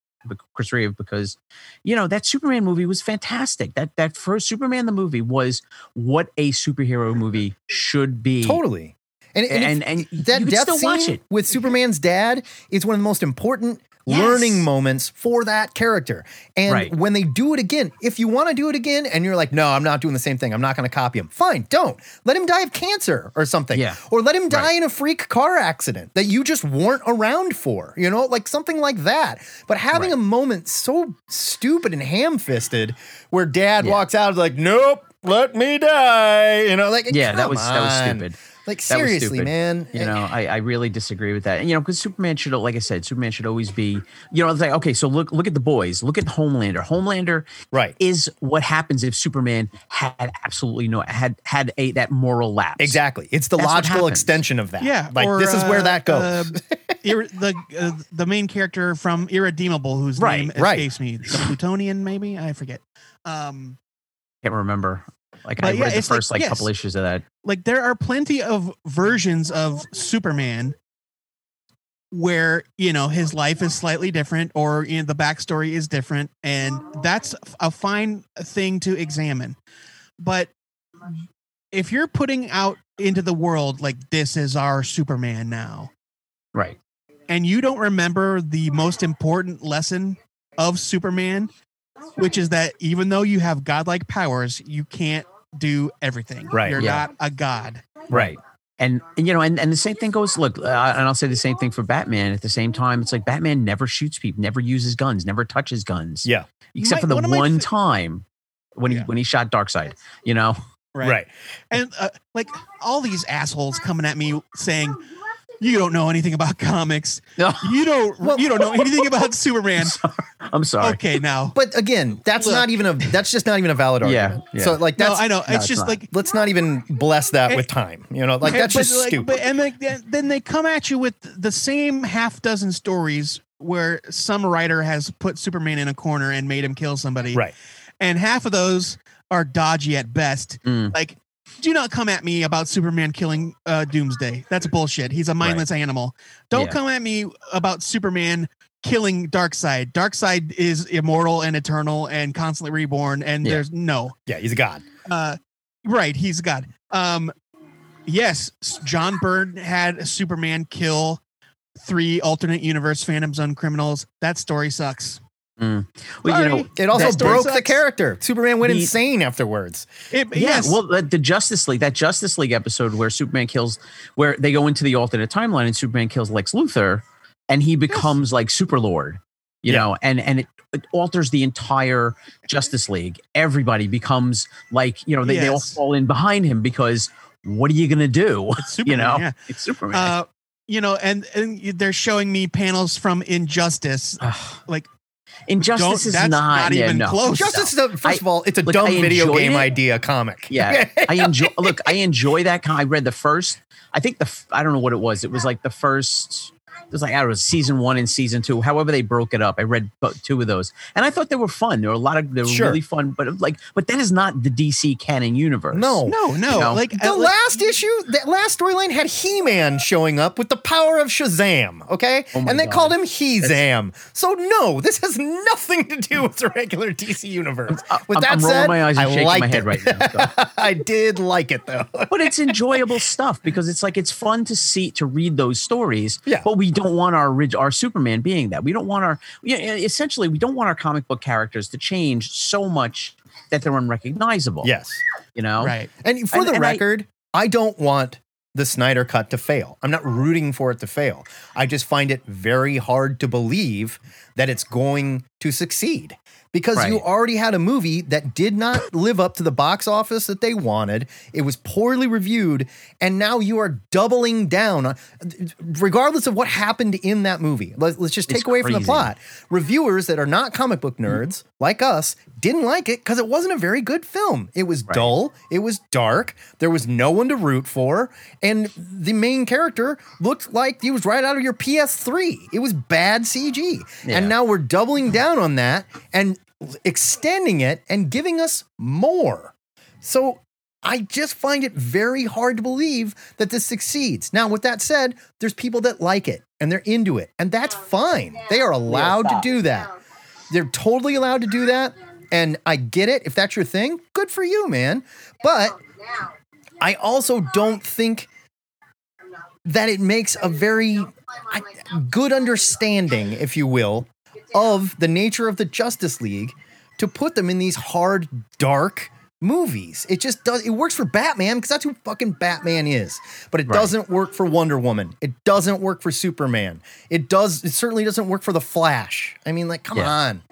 Chris Reeve, because you know that Superman movie was fantastic. That that first Superman the movie was what a superhero movie should be. Totally, and and and, and, and that you death still watch scene it. with Superman's dad is one of the most important yes. learning moments for that character. And right. when they do it again, if you want to do it again and you're like, no, I'm not doing the same thing, I'm not going to copy him. Fine, don't. Let him die of cancer or something. Yeah. Or let him die right. in a freak car accident that you just weren't around for, you know, like something like that. But having right. a moment so stupid and ham-fisted where dad yeah. walks out and is like, nope, let me die. You know, like, yeah, that was on. that was stupid. Like, seriously, man. You know, I, I really disagree with that. And, you know, because Superman should, like I said, Superman should always be, you know, it's like, okay, so look look at the boys. Look at Homelander. Homelander right. is what happens if Superman had absolutely no, had had a that moral lapse. Exactly. It's the That's logical extension of that. Yeah. Like, or, this is where uh, that goes. Uh, ir- the uh, the main character from Irredeemable, whose right, name escapes right. me. The Plutonian, maybe? I forget. Um, Can't remember. Like, but I yeah, read the first like, like yes. couple issues of that. Like, there are plenty of versions of Superman where, you know, his life is slightly different, or, you know, the backstory is different, and that's a fine thing to examine. But if you're putting out into the world like, this is our Superman now, right? And you don't remember the most important lesson of Superman, which is that even though you have godlike powers, you can't do everything. Right. You're yeah. not a god. Right. And, and you know, and, and the same thing goes, look, uh, and I'll say the same thing for Batman. At the same time, it's like Batman never shoots people, never uses guns, never touches guns. Yeah. Except my, for the one, one th- time when yeah. he when he shot Darkseid, you know? Right. right. And uh, like, all these assholes coming at me saying, you don't know anything about comics. No. You don't well, you don't know anything about Superman. I'm sorry. Okay, now. But again, that's Look. not even a that's just not even a valid argument. Yeah. yeah. So like that's no, I know. No, it's, it's just not. Like, let's not even bless that and, with time. You know, like, that's but, just like, stupid. But, and like, then they come at you with the same half dozen stories where some writer has put Superman in a corner and made him kill somebody. Right. And half of those are dodgy at best. Mm. Like, do not come at me about Superman killing uh, Doomsday. That's bullshit. He's a mindless right. animal. Don't yeah. come at me about Superman killing Darkseid. Darkseid is immortal and eternal and constantly reborn. And yeah. there's no. Yeah, he's a god. Uh, right, he's a god. Um, yes, John Byrne had Superman kill three alternate universe Phantom Zone criminals. That story sucks. Mm. Well, you know, it also broke sucks. the character. Superman went the, insane afterwards. It, yeah, yes. Well, the, the Justice League, that Justice League episode where Superman kills, where they go into the alternate timeline and Superman kills Lex Luthor, and he becomes yes. like Superlord, you yeah. know, and and it, it alters the entire Justice League. Everybody becomes like, you know, they, yes. they all fall in behind him because what are you gonna do? It's Superman, you know, yeah. it's Superman. Uh, you know, and and they're showing me panels from Injustice, like. Injustice is not, not even yeah, no. close. Injustice no. is a, first I, of all, it's a look, dumb video game it. idea comic. Yeah, I enjoy. Look, I enjoy that. I read the first. I think the. I don't know what it was. It was like the first. It was like I don't know, season one and season two. However, they broke it up. I read two of those, and I thought they were fun. There were a lot of. They were sure. really fun, but like, but that is not the D C canon universe. No, no, no. You know? Like the uh, last like, issue, that last storyline had He-Man showing up with the power of Shazam. Okay, oh and they God. called him He-Zam. That's, so no, this has nothing to do with the regular D C universe. I'm, with I'm, that I'm said, rolling my eyes and I shaking my head it. right now. So. I did like it though, but it's enjoyable stuff because it's like it's fun to see to read those stories. Yeah, but we. don't want our our Superman being that. We don't want our you know, essentially we don't want our comic book characters to change so much that they're unrecognizable. Yes, you know, right. And for and, the and record, I, I don't want the Snyder Cut to fail. I'm not rooting for it to fail. I just find it very hard to believe that it's going to succeed. Because right. you already had a movie that did not live up to the box office that they wanted. It was poorly reviewed. And now you are doubling down on, regardless of what happened in that movie. Let's, let's just take it's away crazy. from the plot. Reviewers that are not comic book nerds like us didn't like it because it wasn't a very good film. It was right. dull. It was dark. There was no one to root for. And the main character looked like he was right out of your P S three. It was bad C G. Yeah. And now we're doubling down on that and extending it and giving us more. So I just find it very hard to believe that this succeeds. Now, with that said, there's people that like it and they're into it, and that's fine. They are allowed to do that. They're totally allowed to do that, and I get it. If that's your thing, good for you, man. But I also don't think that it makes a very good understanding, if you will, of the nature of the Justice League to put them in these hard, dark movies. It just does. It works for Batman because that's who fucking Batman is, but it right. doesn't work for Wonder Woman. It doesn't work for Superman. It does. It certainly doesn't work for The Flash. I mean, like, come yeah. on.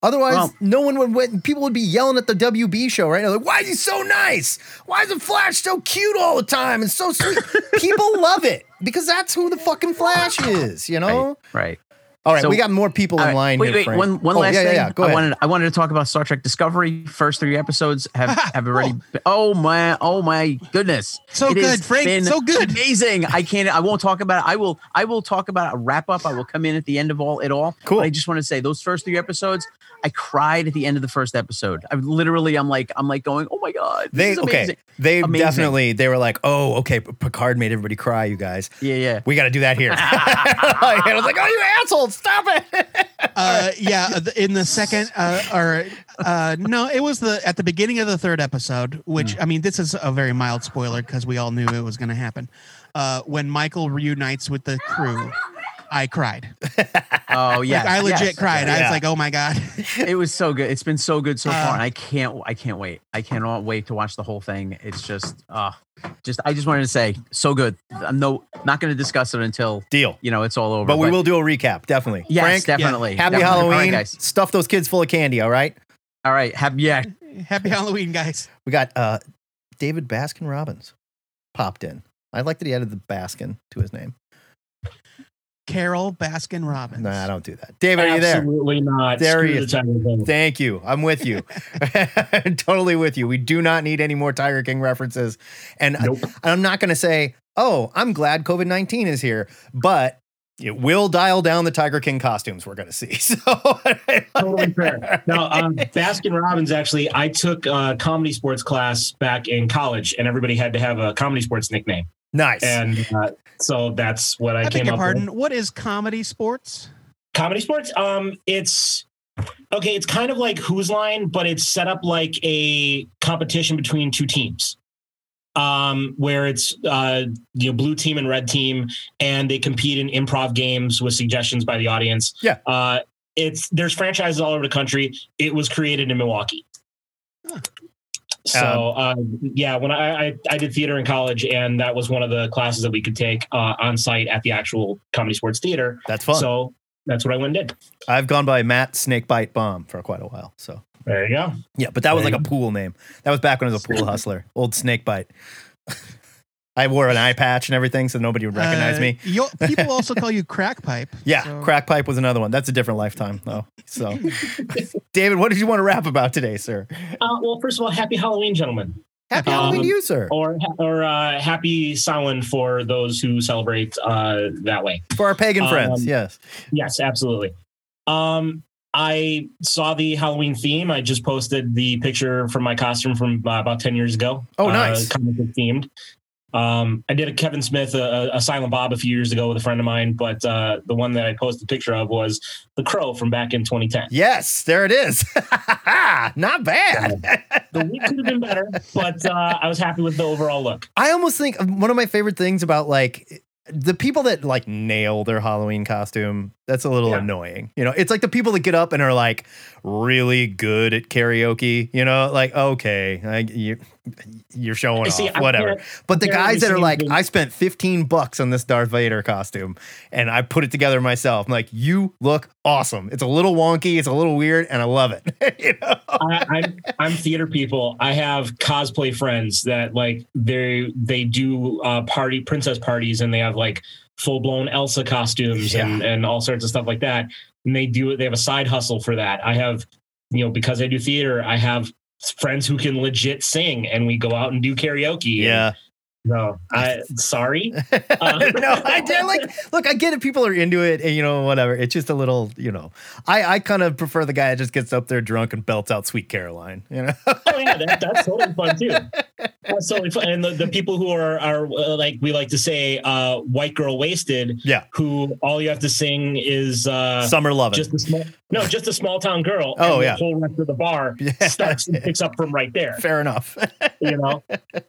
Otherwise, well, no one would win. People would be yelling at the W B show right now. Like, why is he so nice? Why is the Flash so cute all the time and so sweet? People love it because that's who the fucking Flash is, you know? Right. right. All right, so, we got more people in line. Wait, here, wait, Frank. one, one oh, last yeah, thing. Yeah, yeah. Go I ahead. wanted, I wanted to talk about Star Trek Discovery. First three episodes have, have already. Been, oh my, oh my goodness! So it good, Frank. So good, amazing. I can't. I won't talk about it. I will. I will talk about a wrap up. I will come in at the end of all it all. Cool. But I just want to say those first three episodes. I cried at the end of the first episode. I literally, I'm like, I'm like going, oh my God. They, okay. They amazing. definitely, they were like, oh, okay. Picard made everybody cry, you guys. Yeah, yeah. We got to do that here. I was like, oh, you assholes, stop it. uh, yeah. In the second, uh, or uh, no, it was the, at the beginning of the third episode, which, mm. I mean, this is a very mild spoiler because we all knew it was going to happen. Uh, when Michael reunites with the crew. I cried. Oh yeah, like, I legit yes. cried. Yeah. I was like, "Oh my God!" It was so good. It's been so good so uh, far, and I can't, I can't wait. I cannot wait to watch the whole thing. It's just, uh just I just wanted to say, so good. I'm no, not going to discuss it until deal. You know, it's all over. But we but, will do a recap, definitely. Yes, Frank, definitely. Yeah. Happy definitely. Halloween, right, guys. Stuff those kids full of candy. All right. All right. Happy yeah. Happy Halloween, guys. We got uh, David Baskin Robbins popped in. I like that he added the Baskin to his name. Carol Baskin Robbins. No, I don't do that. David, are you there? Absolutely not. There he is. The Thank you. I'm with you. Totally with you. We do not need any more Tiger King references. And nope. I, I'm not going to say, oh, I'm glad COVID nineteen is here, but it will dial down the Tiger King costumes we're going to see. So totally fair. No, um, Baskin Robbins, actually, I took a comedy sports class back in college, and everybody had to have a comedy sports nickname. Nice. And uh, so that's what I, I came beg your up pardon. with. What is comedy sports? Comedy sports? Um, it's okay. It's kind of like Who's Line, but it's set up like a competition between two teams um, where it's uh, you know, blue team and red team, and they compete in improv games with suggestions by the audience. Yeah. Uh, it's there's franchises all over the country. It was created in Milwaukee. Huh. So, um, uh, yeah, when I, I, I did theater in college, and that was one of the classes that we could take uh, on site at the actual comedy sports theater. That's fun. So that's what I went and did. I've gone by Matt Snakebite Bomb for quite a while. So there you go. Yeah, but that there was like a pool name. That was back when I was a pool hustler. Old Snakebite. I wore an eye patch and everything, so nobody would recognize uh, me. People also call you Crack Pipe. Yeah, so. Crack Pipe was another one. That's a different lifetime, though. So, David, what did you want to rap about today, sir? Uh, well, first of all, happy Halloween, gentlemen. Happy um, Halloween to you, sir. Or, or uh, happy Samhain for those who celebrate uh, that way. For our pagan um, friends, yes. Yes, absolutely. Um, I saw the Halloween theme. I just posted the picture from my costume from uh, about ten years ago. Oh, nice. Uh, comic book themed. Um, I did a Kevin Smith, a, a Silent Bob a few years ago with a friend of mine, but uh, the one that I posted a picture of was The Crow from back in twenty ten. Yes, there it is. Not bad. So, the week could have been better, but uh, I was happy with the overall look. I almost think one of my favorite things about like the people that like nail their Halloween costume, that's a little yeah. annoying. You know, it's like the people that get up and are like really good at karaoke, you know, like, okay, I, you, you're showing See, off, I'm whatever. Gonna, but the guys that are like, things. I spent fifteen bucks on this Darth Vader costume and I put it together myself. I'm like, you look awesome. It's a little wonky. It's a little weird. And I love it. You know? I, I'm, I'm theater people. I have cosplay friends that like they, they do uh party princess parties and they have like full blown Elsa costumes yeah. and, and all sorts of stuff like that. And they do They have a side hustle for that. I have, you know, because I do theater, I have friends who can legit sing and we go out and do karaoke. Yeah. And, no, I sorry. Um, no, I did like, look, I get it. People are into it and you know, whatever. It's just a little, you know, I, I kind of prefer the guy that just gets up there drunk and belts out Sweet Caroline, you know? Oh yeah, that, that's totally fun too. So, and the, the people who are, are like we like to say, uh, white girl wasted. Yeah. Who all you have to sing is uh, Summer Lovin'. Just a small, no, just a small town girl. Oh, and yeah. The whole rest of the bar yeah. starts and picks up from right there. Fair enough. You know.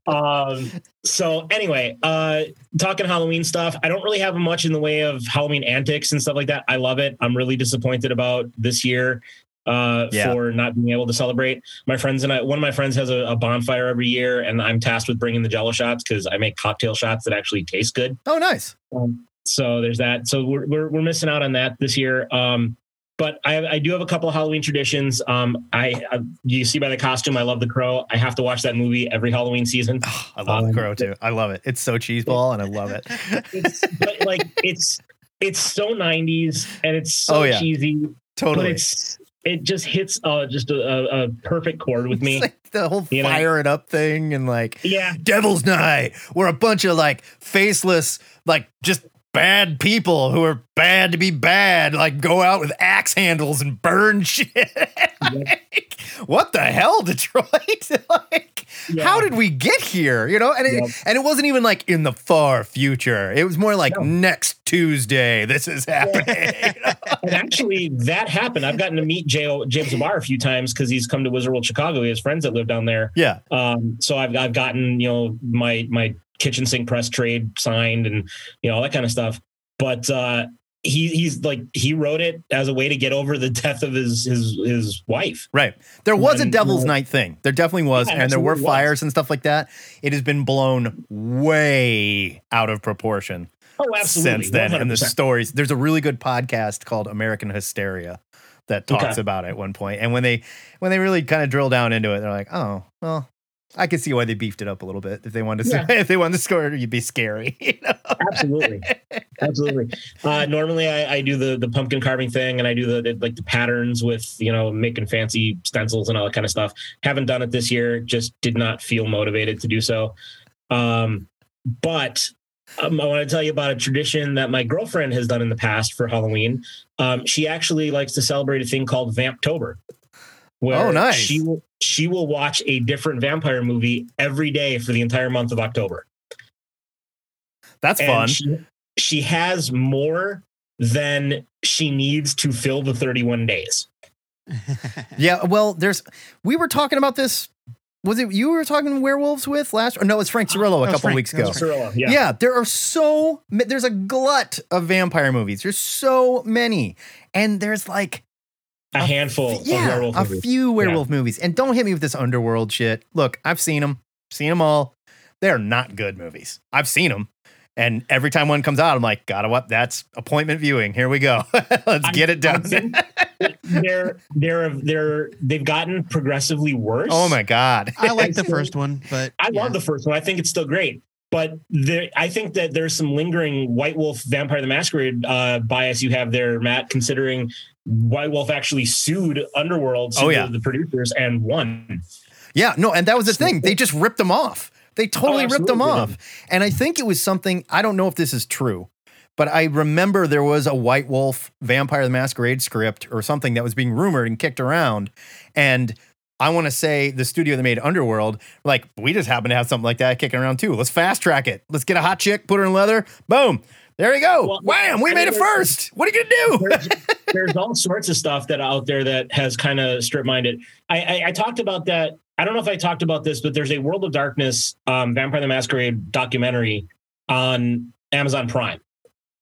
Um, so anyway, uh, talking Halloween stuff. I don't really have much in the way of Halloween antics and stuff like that. I love it. I'm really disappointed about this year. Uh, yeah. For not being able to celebrate. My friends and I, one of my friends has a, a bonfire every year, and I'm tasked with bringing the Jello shots because I make cocktail shots that actually taste good. Oh, nice. Um, so there's that. So we're, we're, we're missing out on that this year. Um, but I, I do have a couple of Halloween traditions. Um, I, I, you see by the costume, I love The Crow. I have to watch that movie every Halloween season. Oh, I love um, The Crow too. I love it. It's so cheeseball and I love it. It's, but like, it's, it's so nineties and it's so oh, yeah. cheesy. Totally. But it's, It just hits uh, just a, a perfect chord with me. It's like the whole you fire know? It up thing and like yeah. Devil's Night. We're a bunch of like faceless, like just bad people who are bad to be bad, like go out with axe handles and burn shit. Like, yep. What the hell, Detroit? Like, yeah. How did we get here? You know, and it, yep. and it wasn't even like in the far future. It was more like no. next Tuesday, this is happening. Yeah. You know? And actually, that happened. I've gotten to meet J- James Abar a few times because he's come to Wizard World Chicago. He has friends that live down there. Yeah. Um. So I've I've gotten you know my my kitchen sink press trade signed and you know all that kind of stuff. But uh, he he's like he wrote it as a way to get over the death of his his his wife. Right. There was and, a Devil's you know, Night thing. There definitely was, yeah, and there were fires was. and stuff like that. It has been blown way out of proportion. Oh, absolutely. Since then, one hundred percent. And the stories, there's a really good podcast called American Hysteria that talks okay. about it at one point. And when they when they really kind of drill down into it, they're like, oh, well, I can see why they beefed it up a little bit. If they wanted to, yeah. if they wanted to score, you'd be scary. You know? Absolutely, absolutely. Uh, normally, I, I do the the pumpkin carving thing, and I do the, the like the patterns with you know making fancy stencils and all that kind of stuff. Haven't done it this year. Just did not feel motivated to do so. Um, but. Um, I want to tell you about a tradition that my girlfriend has done in the past for Halloween. Um, she actually likes to celebrate a thing called Vamptober, where oh, nice. she will, she will watch a different vampire movie every day for the entire month of October. That's and fun. She, she has more than she needs to fill the thirty-one days. Yeah, well, there's. We were talking about this. Was it you were talking werewolves with last? Or no, it was Frank Cirillo a couple Frank, weeks ago. Cirillo, yeah. yeah, there are so there's a glut of vampire movies. There's so many, and there's like a, a handful. F- yeah, of werewolf a movies. few werewolf yeah. movies. And don't hit me with this underworld shit. Look, I've seen them, seen them all. They're not good movies. I've seen them, and every time one comes out, I'm like, gotta what? That's appointment viewing. Here we go. Let's I, get it done. They're they're they're they've gotten progressively worse. Oh my god! I like the first one, but I yeah. love the first one. I think it's still great, but there, I think that there's some lingering White Wolf Vampire the Masquerade uh, bias you have there, Matt. Considering White Wolf actually sued Underworld, sued oh yeah, the producers and won. Yeah, no, and that was the thing. They just ripped them off. They totally oh, ripped them off. And I think it was something. I don't know if this is true. But I remember there was a White Wolf Vampire the Masquerade script or something that was being rumored and kicked around. And I want to say the studio that made Underworld, like, we just happen to have something like that kicking around too. Let's fast track it. Let's get a hot chick, put her in leather. Boom. There you go. Well, Wham. We I made mean, it first. What are you going to do? There's, there's all sorts of stuff that out there that has kind of strip minded. I, I, I talked about that. I don't know if I talked about this, but there's a World of Darkness um, Vampire the Masquerade documentary on Amazon Prime.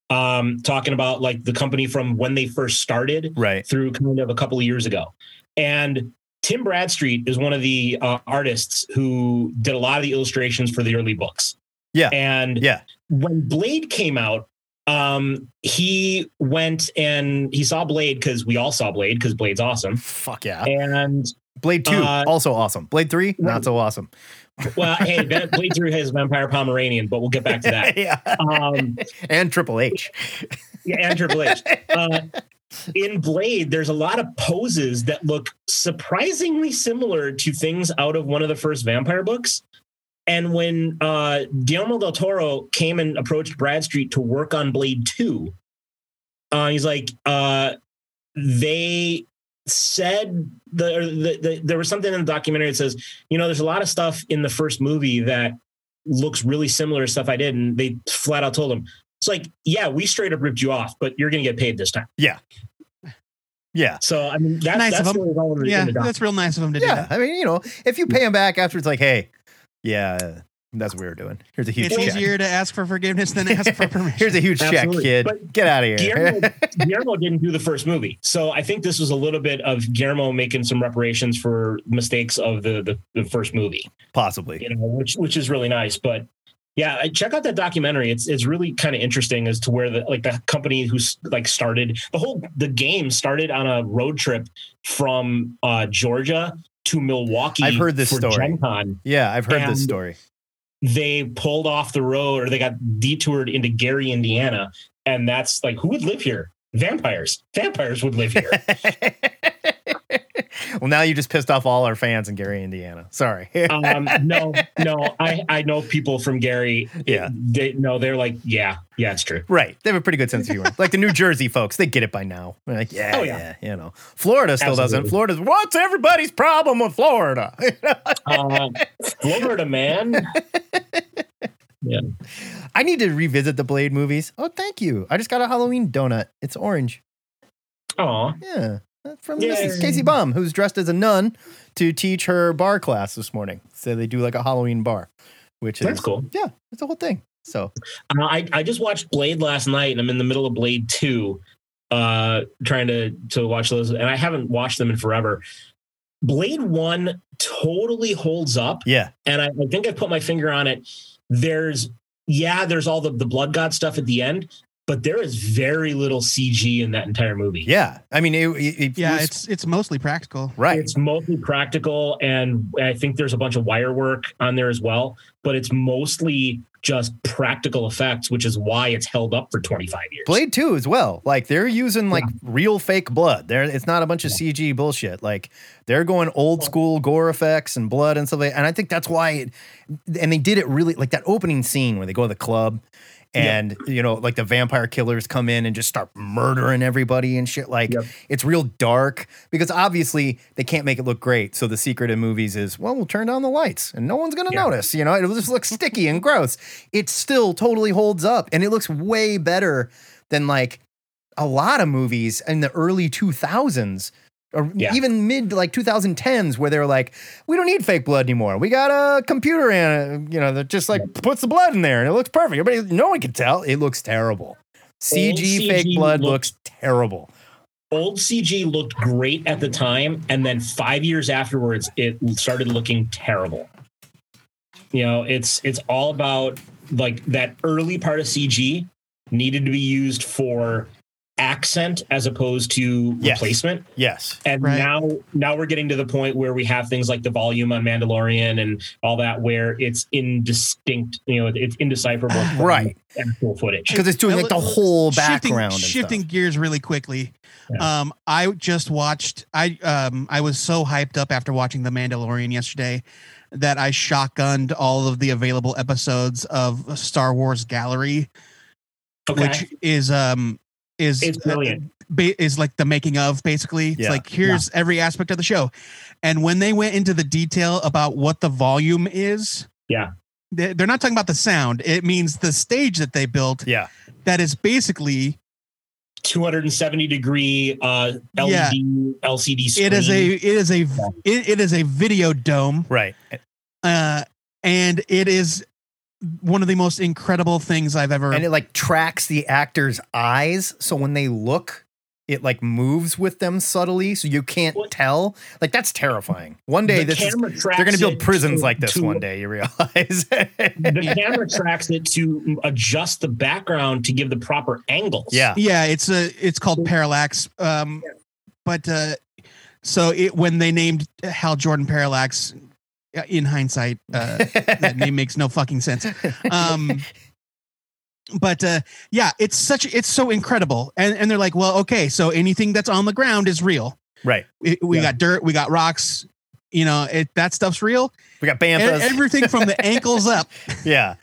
Um, talking about like the company from when they first started right. through kind of a couple of years ago. And Tim Bradstreet is one of the uh, artists who did a lot of the illustrations for the early books. Yeah. And yeah. when Blade came out, um, he went and he saw Blade because we all saw Blade because Blade's awesome. Fuck yeah. And Blade two, uh, also awesome. Blade three, right. not so awesome. Well, hey, Blade through his Vampire Pomeranian, but we'll get back to that. yeah. um, and Triple H. Yeah, and Triple H. Uh, in Blade, there's a lot of poses that look surprisingly similar to things out of one of the first vampire books. And when uh, Guillermo del Toro came and approached Bradstreet to work on Blade two, uh, he's like, uh, they... said the, or the, the there was something in the documentary that says, you know, there's a lot of stuff in the first movie that looks really similar to stuff I did, and they flat out told him, it's like, yeah, we straight up ripped you off, but you're gonna get paid this time. Yeah. Yeah. So I mean, that's nice that's, of them. Really yeah, that's real nice of them to yeah, do that. I mean, you know, if you pay them back after, it's like, hey, yeah, that's what we were doing. Here's a huge. It's check. Easier to ask for forgiveness than ask for permission. Here's a huge Absolutely. check, kid. But get out of here. Guillermo, Guillermo didn't do the first movie, so I think this was a little bit of Guillermo making some reparations for mistakes of the the, the first movie, possibly. You know, which which is really nice, but. Yeah, check out that documentary. It's it's really kind of interesting as to where the like the company who's like started the whole the game started on a road trip from uh, Georgia to Milwaukee. I've heard this for story. Gen Con. Yeah, I've heard and this story. They pulled off the road, or they got detoured into Gary, Indiana, and that's like, who would live here? Vampires. Vampires would live here. Well, now you just pissed off all our fans in Gary, Indiana. Sorry. um, no, no, I, I know people from Gary. Yeah, they, no, they're like, yeah, yeah, it's true. Right, they have a pretty good sense of humor. Like the New Jersey folks, they get it by now. They're like, yeah, oh, yeah, yeah, you know. Florida still Absolutely. doesn't. Florida's what's everybody's problem with Florida? um, Florida, man. Yeah, I need to revisit the Blade movies. Oh, thank you. I just got a Halloween donut. It's orange. Aw. Yeah. From Yay. Missus Casey Baum, who's dressed as a nun to teach her bar class this morning. So they do like a Halloween bar, which is That's cool. Yeah, it's the whole thing. So uh, I I just watched Blade last night, and I'm in the middle of Blade two, uh, trying to to watch those, and I haven't watched them in forever. Blade one totally holds up. Yeah, and I, I think I put my finger on it. There's yeah, there's all the the blood god stuff at the end. But there is very little C G in that entire movie. Yeah, I mean, it, it, it yeah, was, it's it's mostly practical, right? It's mostly practical, and I think there's a bunch of wire work on there as well. But it's mostly just practical effects, which is why it's held up for twenty-five years. Blade two as well. Like they're using like yeah. real fake blood. There, it's not a bunch of C G bullshit. Like they're going old school gore effects and blood and stuff like that. And I think that's why. It, and they did it really like that opening scene where they go to the club. And, yep. you know, like the vampire killers come in and just start murdering everybody and shit. Like, yep. it's real dark because obviously they can't make it look great. So the secret in movies is, well, we'll turn down the lights and no one's going to yeah. notice. You know, it'll just look sticky and gross. It still totally holds up. And it looks way better than like a lot of movies in the early two thousands. Or yeah. even mid like twenty tens, where they were like, we don't need fake blood anymore. We got a computer and you know that just like yeah. puts the blood in there and it looks perfect. Everybody, no one can tell. It looks terrible. C G, C G fake blood looked, looks terrible. Old C G looked great at the time, and then five years afterwards, it started looking terrible. You know, it's it's all about like that early part of C G needed to be used for accent as opposed to yes. replacement. Yes. And right. now now we're getting to the point where we have things like the volume on Mandalorian and all that, where it's indistinct, you know, it's indecipherable from right. actual footage. Because it's doing like the whole background. Shifting, shifting gears really quickly. Yeah. Um, I just watched, I um, I was so hyped up after watching The Mandalorian yesterday that I shotgunned all of the available episodes of Star Wars Gallery, okay. which is... um. Is it's brilliant. Ba- is like the making of, basically. It's yeah. like, here's yeah. every aspect of the show. And when they went into the detail about what the volume is, yeah, they, they're not talking about the sound. It means the stage that they built. Yeah, that is basically two hundred seventy degree uh, L E D yeah. L C D screen. It is a it is a yeah. it, it is a video dome, right? Uh, and it is. One of the most incredible things I've ever. And it like tracks the actor's eyes. So when they look, it like moves with them subtly. So you can't what? tell. Like that's terrifying. One day the this is, they're going to build prisons to, like this to, one day. You realize the camera tracks it to adjust the background to give the proper angles. Yeah. Yeah. It's a, it's called parallax. Um, but uh, so it, when they named Hal Jordan Parallax, in hindsight, uh, that name makes no fucking sense. Um, but uh, yeah, it's such it's so incredible. And and they're like, well, okay, so anything that's on the ground is real, right? We, we yeah. got dirt, we got rocks, you know, it, that stuff's real. We got bamfas, everything from the ankles up. Yeah,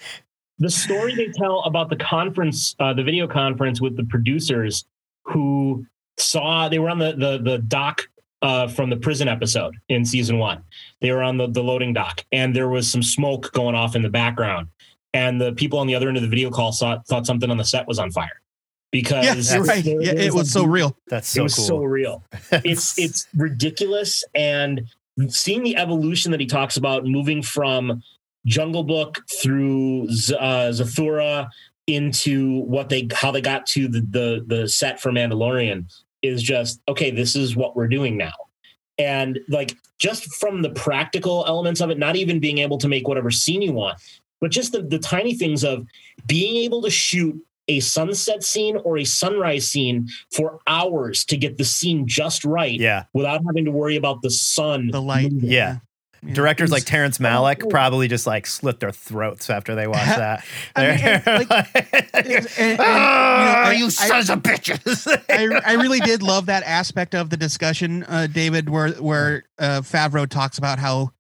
the story they tell about the conference, uh, the video conference with the producers who saw they were on the the the dock. uh, from the prison episode in season one. They were on the, the loading dock, and there was some smoke going off in the background. And the people on the other end of the video call saw, thought something on the set was on fire. Because yeah, right. there, yeah, it was, was so real. That's so cool. It was cool. so real. It's it's ridiculous. And seeing the evolution that he talks about, moving from Jungle Book through Z- uh, Zathura into what they how they got to the, the the set for Mandalorian is just, okay, this is what we're doing now. And like just from the practical elements of it, not even being able to make whatever scene you want, but just the, the tiny things of being able to shoot a sunset scene or a sunrise scene for hours to get the scene just right, yeah, without having to worry about the sun, the light, moving. Yeah. Yeah. Directors like Terrence Malick probably just like slit their throats after they watch that. Oh, you sons of bitches! I, I really did love that aspect of the discussion, uh, David, where where uh, Favreau talks about how,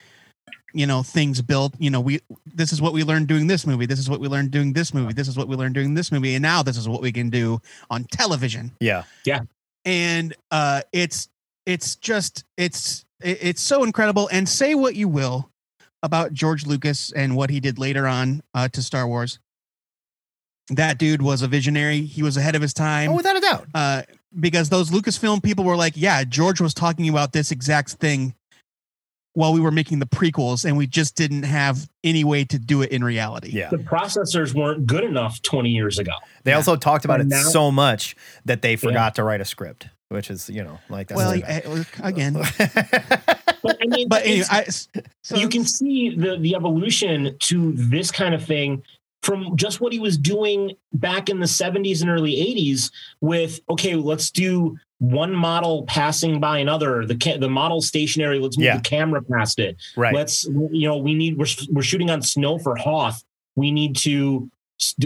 you know, things built, you know, we, this is what we learned doing this movie. This is what we learned doing this movie. This is what we learned doing this movie. And now this is what we can do on television. Yeah. Yeah. And, uh, it's, it's just, it's, it's so incredible. And say what you will about George Lucas and what he did later on, uh, to Star Wars. That dude was a visionary. He was ahead of his time. Oh, without a doubt. Uh, because those Lucasfilm people were like, yeah, George was talking about this exact thing while we were making the prequels, and we just didn't have any way to do it in reality. Yeah. The processors weren't good enough twenty years ago. They yeah. also talked about and it now, so much that they forgot yeah. to write a script, which is, you know, like, that's well, I, again, but I mean, but anyway, I, so, you can see the, the evolution to this kind of thing from just what he was doing back in the seventies and early eighties with, okay, let's do one model passing by another, the ca- the model stationary, let's move yeah. the camera past it. Right. Let's, you know, we need, we're, we're shooting on snow for Hoth. We need to,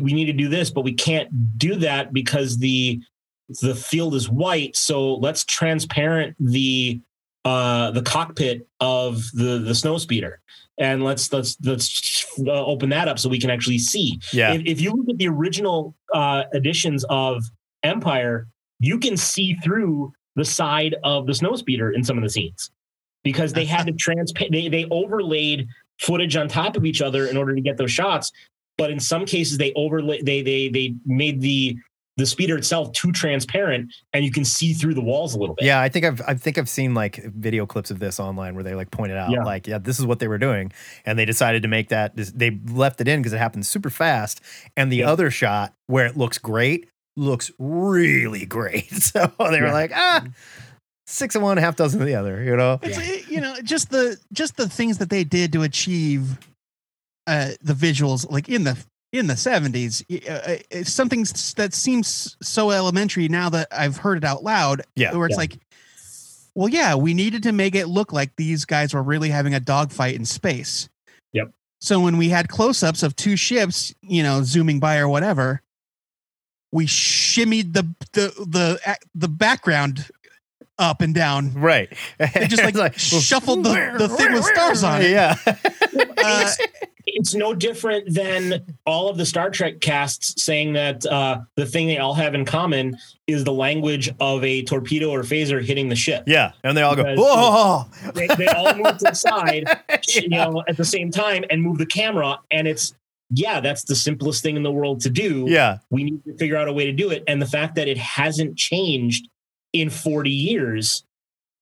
we need to do this, but we can't do that because the, the field is white. So let's transparent the, uh, the cockpit of the, the snow speeder. And let's, let's, let's open that up so we can actually see. Yeah. If, if you look at the original uh, editions of Empire, you can see through the side of the snowspeeder in some of the scenes because they had to transpa- they they overlaid footage on top of each other in order to get those shots. But in some cases, they overlay they they they made the the speeder itself too transparent, and you can see through the walls a little bit. Yeah, I think I've I think I've seen like video clips of this online where they like pointed out yeah. like yeah this is what they were doing, and they decided to make that they left it in because it happened super fast, and the yeah. other shot where it looks great. Looks really great. So they were yeah. like, ah, six of one, half dozen of the other, you know? It's, yeah. you know, just the, just the things that they did to achieve uh, the visuals, like in the, in the seventies, uh, it's something that seems so elementary now that I've heard it out loud yeah. where it's yeah. like, well, yeah, we needed to make it look like these guys were really having a dogfight in space. Yep. So when we had close-ups of two ships, you know, zooming by or whatever, we shimmied the, the the the background up and down. Right. They just like, like shuffled the, the thing with stars on it. Yeah. uh, it's, it's no different than all of the Star Trek casts saying that uh, the thing they all have in common is the language of a torpedo or phaser hitting the ship. Yeah. And they all go, whoa! They, they all move to the side yeah. you know, at the same time and move the camera, and it's yeah, that's the simplest thing in the world to do. Yeah. We need to figure out a way to do it. And the fact that it hasn't changed in forty years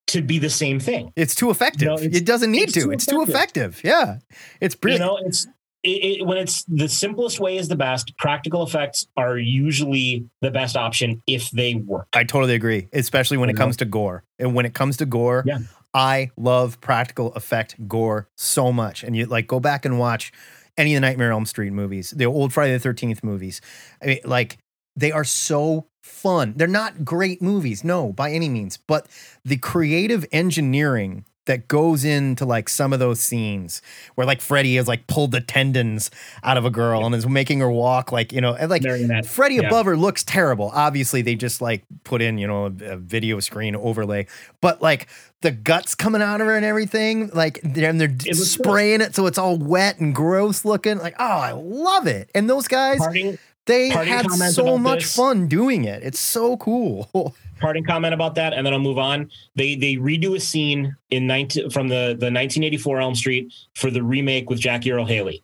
to be the same thing. It's too effective. You know, it's, it doesn't need it's to. Too it's effective. too effective. Yeah. It's brilliant. You know, it's it, it, when it's the simplest way is the best. Practical effects are usually the best option if they work. I totally agree, especially when you it know? comes to gore. And when it comes to gore, yeah. I love practical effect gore so much. And you like go back and watch any of the Nightmare on Elm Street movies, the old Friday the thirteenth movies. I mean, like, they are so fun. They're not great movies, no, by any means. But the creative engineering that goes into, like, some of those scenes where, like, Freddy has, like, pulled the tendons out of a girl yeah. and is making her walk, like, you know, and, like, Freddy yeah. above her looks terrible. Obviously, they just, like, put in, you know, a, a video screen overlay. But, like, the guts coming out of her and everything, like, and they're it spraying cool. it so it's all wet and gross looking. Like, oh, I love it. And those guys... Parting, They Parting had so much this. fun doing it. It's so cool. Parting comment about that, and then I'll move on. They they redo a scene in nineteen from the, the nineteen eighty-four Elm Street for the remake with Jackie Earle Haley.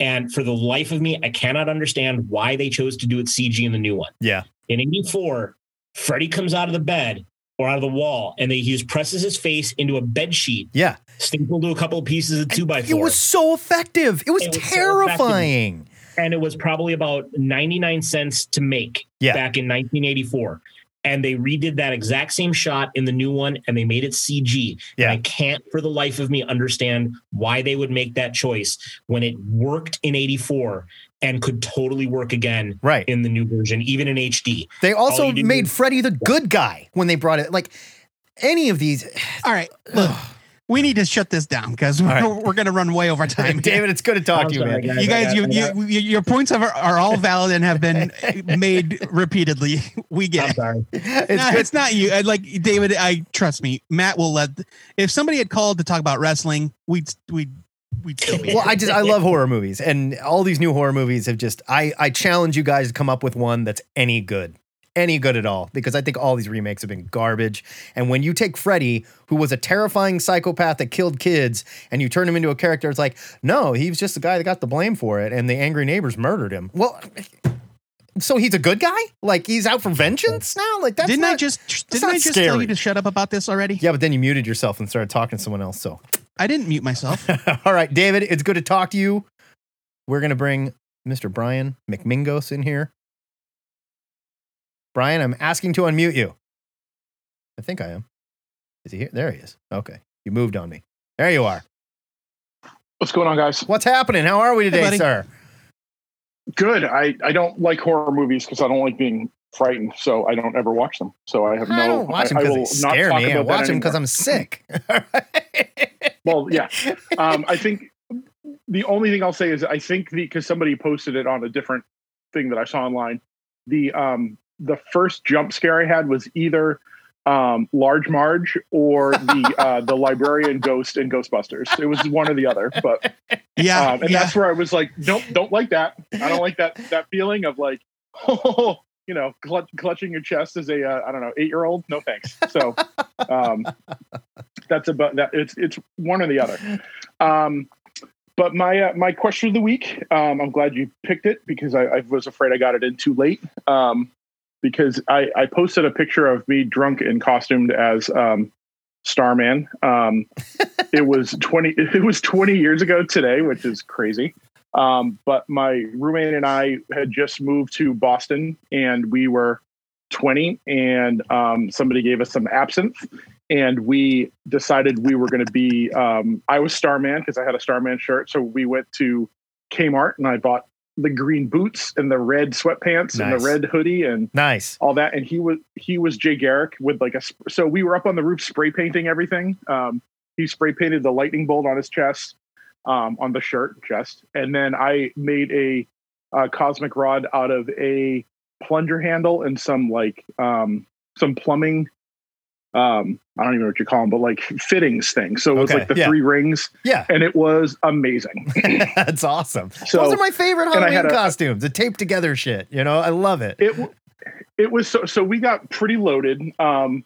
And for the life of me, I cannot understand why they chose to do it C G in the new one. Yeah. In eighty-four, Freddy comes out of the bed or out of the wall, and they, he just presses his face into a bed sheet. Yeah. Stapled to a couple of pieces of two and by four. It was so effective. It was it terrifying. Was so And it was probably about ninety-nine cents to make yeah. back in nineteen eighty-four. And they redid that exact same shot in the new one, and they made it C G. Yeah. And I can't for the life of me understand why they would make that choice when it worked in eighty-four and could totally work again right. in the new version, even in H D. They also made was- Freddy the good guy when they brought it. Like, any of these. All right, look. We need to shut this down because we're, right. we're going to run way over time. David, it's good to talk I'm to you, sorry, man. Guys, you guys, you, you, you, your points are, are all valid and have been made repeatedly. We get I'm it. Sorry. It's, no, it's not you. I, like David, I trust me. Matt will let. If somebody had called to talk about wrestling, we'd we'd we'd still be. Well, I just I love horror movies, and all these new horror movies have just. I I challenge you guys to come up with one that's any good. Any good at all, because I think all these remakes have been garbage. And when you take Freddy, who was a terrifying psychopath that killed kids, and you turn him into a character, it's like, no, he was just the guy that got the blame for it, and the angry neighbors murdered him. Well, so he's a good guy? Like, he's out for vengeance now? Like, that's didn't not, I just didn't I just scary. tell you to shut up about this already? Yeah, but then you muted yourself and started talking to someone else. So I didn't mute myself. All right, David, it's good to talk to you. We're gonna bring Mister Brian McMingos in here. Brian, I'm asking to unmute you. I think I am. Is he here? There he is. Okay. You moved on me. There you are. What's going on, guys? What's happening? How are we today, hey, sir? Good. I, I don't like horror movies because I don't like being frightened, so I don't ever watch them. So I have no... I don't watch them because they scare me. I watch them because I'm sick. Well, yeah. Um, I think the only thing I'll say is I think the... because somebody posted it on a different thing that I saw online. The... um. The first jump scare I had was either um, Large Marge or the uh, the librarian ghost in Ghostbusters. It was one or the other, but yeah, um, and yeah. that's where I was like, don't don't like that. I don't like that that feeling of like, oh, you know, clutch, clutching your chest as a uh, I don't know eight year old. No thanks. So um, that's about that. It's it's one or the other. Um, But my uh, my question of the week. Um, I'm glad you picked it because I, I was afraid I got it in too late. Um, Because I, I posted a picture of me drunk and costumed as um, Starman. Um, it was twenty. It was twenty years ago today, which is crazy. Um, but my roommate and I had just moved to Boston, and we were twenty. And um, somebody gave us some absinthe, and we decided we were going to be. Um, I was Starman because I had a Starman shirt, so we went to Kmart and I bought the green boots and the red sweatpants nice. and the red hoodie and nice all that. And he was, he was Jay Garrick with like a, so we were up on the roof spray painting everything. Um, he spray painted the lightning bolt on his chest, um, on the shirt chest. And then I made a, a cosmic rod out of a plunger handle and some like, um, some plumbing, um, I don't even know what you call them, but like fittings thing. So it was okay, like the yeah. three rings. Yeah. And it was amazing. That's awesome. So, those are my favorite Halloween a, costumes, the taped together shit. You know, I love it. It it was so, so we got pretty loaded um,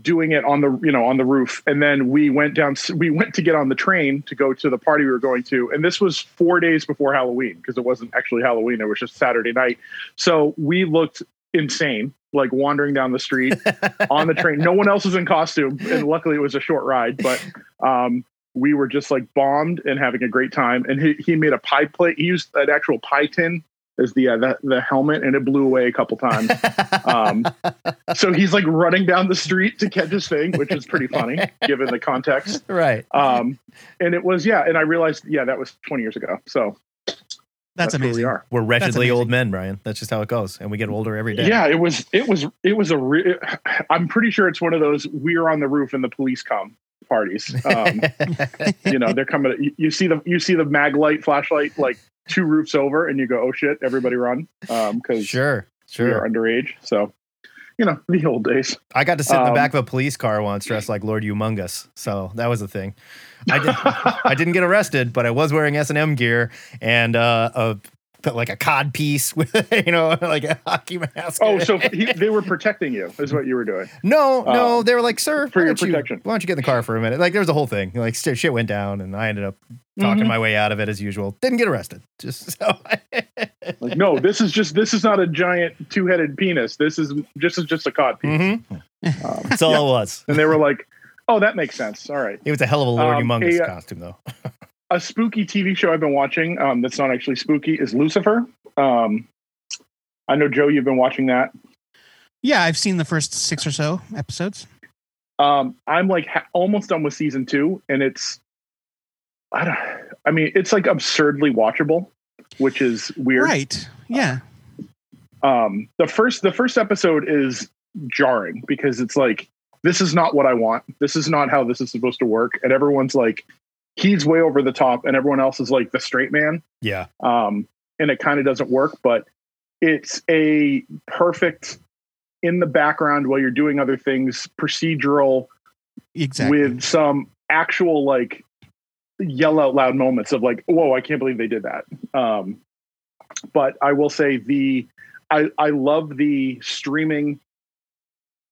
doing it on the, you know, on the roof. And then we went down, we went to get on the train to go to the party we were going to. And this was four days before Halloween because it wasn't actually Halloween. It was just Saturday night. So we looked insane, like wandering down the street on the train. No one else was in costume, and luckily it was a short ride, but um we were just like bombed and having a great time. And he, he made a pie plate. He used an actual pie tin as the, uh, the the helmet, and it blew away a couple times. Um so he's like running down the street to catch his thing, which is pretty funny given the context, right? Um and it was yeah and I realized yeah that was twenty years ago. So That's, That's amazing. We are. We're wretchedly old men, Brian. That's just how it goes. And we get older every day. Yeah, it was, it was, it was a, re- I'm pretty sure it's one of those, we're on the roof and the police come parties. Um, you know, they're coming, you, you see the, you see the mag light flashlight, like two roofs over, and you go, oh shit, everybody run. Um, cause sure, sure. You're underage. So, you know, the old days. I got to sit in the um, back of a police car once dressed like Lord Humongous. So that was a thing. I, did, I didn't get arrested, but I was wearing S and M gear and uh, a put like a cod piece with, you know, like a hockey mask. Oh, so he, they were protecting you is what you were doing. No, um, no. They were like, sir, for why, your don't protection. You, why don't you get in the car for a minute? Like there was a whole thing. Like shit went down and I ended up talking mm-hmm. my way out of it as usual. Didn't get arrested. Just so. Like, no, this is just, this is not a giant two-headed penis. This is just, is just a cod piece. Mm-hmm. Um, That's all yeah. it was. And they were like, oh, that makes sense. All right. It was a hell of a Lord um, Humongous a, costume, though. A spooky T V show I've been watching um, that's not actually spooky is Lucifer. Um, I know, Joe, you've been watching that. Yeah, I've seen the first six or so episodes. Um, I'm like ha- almost done with season two, and it's, I don't, I mean, it's like absurdly watchable, which is weird. Right. Yeah. Uh, um, the first, the first episode is jarring because it's like, this is not what I want. This is not how this is supposed to work. And everyone's like, he's way over the top, and everyone else is like the straight man. Yeah. Um, and it kind of doesn't work, but it's a perfect in the background while you're doing other things procedural. Exactly. With some actual like yell out loud moments of like, whoa, I can't believe they did that. Um, but I will say the, I, I love the streaming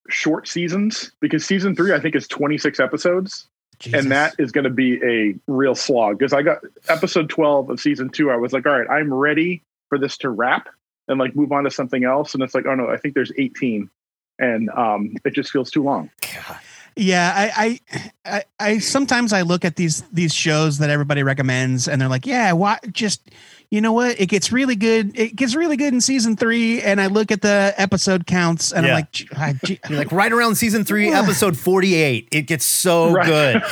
short seasons because season three I think is twenty-six episodes. Jesus. And that is going to be a real slog because I got episode twelve of season two. I was like, all right, I'm ready for this to wrap and like move on to something else, and it's like, oh no, I think there's eighteen, and um it just feels too long. God. Yeah, I, I I I sometimes I look at these these shows that everybody recommends and they're like, yeah, why just, you know what? It gets really good. It gets really good in season three. And I look at the episode counts and yeah. I'm like, I, G-. You're like right around season three, yeah. episode forty-eight. It gets so right. good.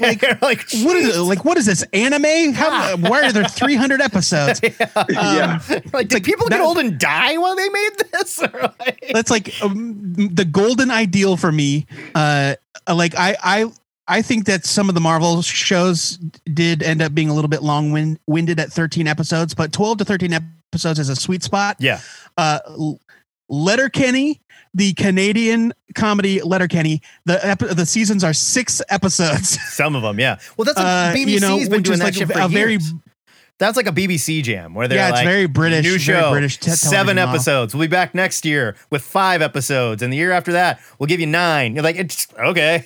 like, like, what is it? Like, what is this anime? How, why are there three hundred episodes? yeah. Um, yeah. Like, did like, people that, get old and die while they made this? Like, that's like um, the golden ideal for me. Uh, like I, I, I think that some of the Marvel shows did end up being a little bit long winded at thirteen episodes, but twelve to thirteen episodes is a sweet spot. Yeah. Uh, Letterkenny, the Canadian comedy Letterkenny, the ep- the seasons are six episodes. Some of them. Yeah. Well, that's like B B C's uh, you know, been doing that like for a years. Very, that's like a B B C jam where they're yeah, like, it's very British, new show, very British te- seven episodes. Model. We'll be back next year with five episodes. And the year after that, we'll give you nine. You're like, it's okay.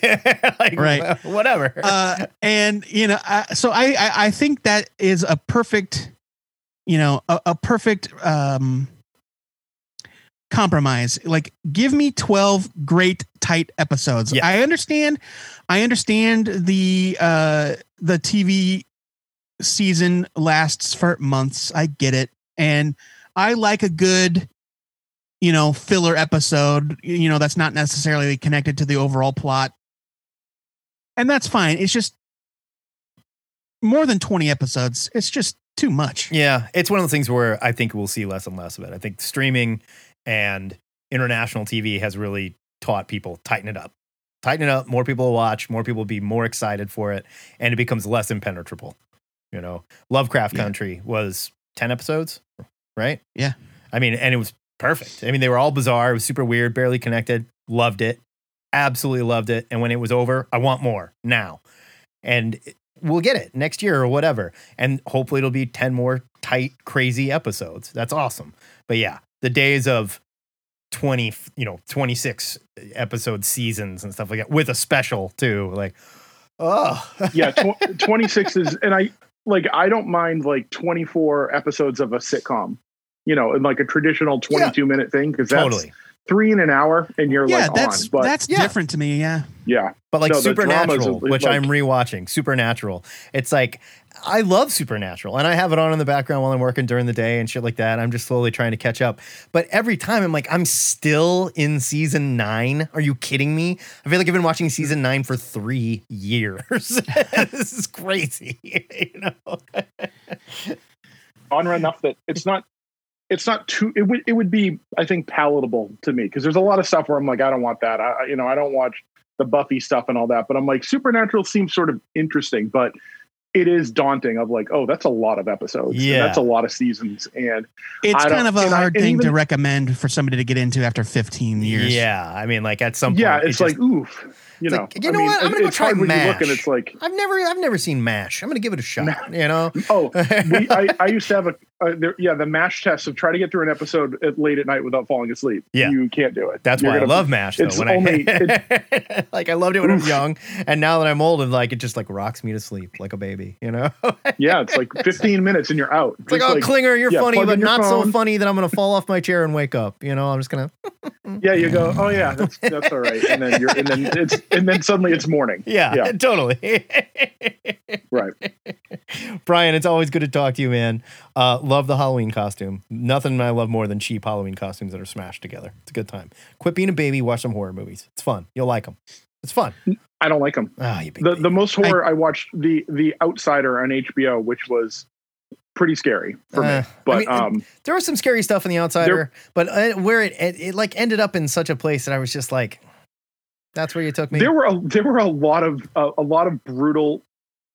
Like, right. Whatever. Uh, and, you know, I, so I, I, I think that is a perfect, you know, a, a perfect um, compromise. Like, give me twelve great tight episodes. Yeah. I understand. I understand the uh, the T V season lasts for months. I get it. And I like a good, you know, filler episode, you know, that's not necessarily connected to the overall plot. And that's fine. It's just more than twenty episodes. It's just too much. Yeah. It's one of the things where I think we'll see less and less of it. I think streaming and international T V has really taught people tighten it up, tighten it up. More people will watch, more people will be more excited for it. And it becomes less impenetrable. You know, Lovecraft Country yeah. was ten episodes, right? Yeah. I mean, and it was perfect. I mean, they were all bizarre. It was super weird, barely connected. Loved it. Absolutely loved it. And when it was over, I want more now. And we'll get it next year or whatever. And hopefully it'll be ten more tight, crazy episodes. That's awesome. But yeah, the days of twenty, you know, twenty-six episode seasons and stuff like that with a special too. Like, oh. Yeah, tw- twenty-six is, and I, like, I don't mind like twenty-four episodes of a sitcom, you know, and like a traditional twenty-two yeah. minute thing. Cause that's totally. three in an hour and you're yeah, like, that's, on. But that's yeah. different to me. Yeah. Yeah. But like no, Supernatural, which like, I'm rewatching Supernatural. It's like, I love Supernatural and I have it on in the background while I'm working during the day and shit like that. I'm just slowly trying to catch up. But every time I'm like, I'm still in season nine. Are you kidding me? I feel like I've been watching season nine for three years. This is crazy. You know? Honor enough that it's not, it's not too, it would, it would be, I think, palatable to me. Cause there's a lot of stuff where I'm like, I don't want that. I, you know, I don't watch the Buffy stuff and all that, but I'm like, Supernatural seems sort of interesting, but it is daunting of like, oh, that's a lot of episodes. Yeah. And that's a lot of seasons. And it's kind of a hard I, thing even, to recommend for somebody to get into after fifteen years. Yeah. I mean, like at some point, yeah, it's, it's like, just, oof. you know, like, you know I mean, what? I'm gonna go try MASH. Look and it's like, I've never, I've never seen MASH. I'm gonna give it a shot. You know? Oh, we, I, I used to have a, uh, there, yeah, the MASH test of try to get through an episode at, late at night without falling asleep. Yeah, you can't do it. That's You're why gonna, I love MASH. Though, it's when only I, it, like I loved it when I was young, and now that I'm old, and like it just like rocks me to sleep like a baby. You know? Yeah, it's like fifteen minutes and you're out. It's like, oh, like, Klinger, you're yeah, funny, but not phone. so funny that I'm gonna fall off my chair and wake up. You know, I'm just gonna. Yeah, you go. Oh yeah, that's that's all right, and then you're and then it's and then suddenly it's morning. Yeah, yeah. Totally. Right, Brian. It's always good to talk to you, man. Uh, love the Halloween costume. Nothing I love more than cheap Halloween costumes that are smashed together. It's a good time. Quit being a baby. Watch some horror movies. It's fun. You'll like them. It's fun. I don't like them. Oh, you big the baby. The most horror I, I watched the the Outsider on H B O, which was pretty scary for uh, me, but I mean, um there was some scary stuff in The Outsider, there, but uh, where it, it it like ended up in such a place that I was just like, that's where you took me. There were a, there were a lot of uh, a lot of brutal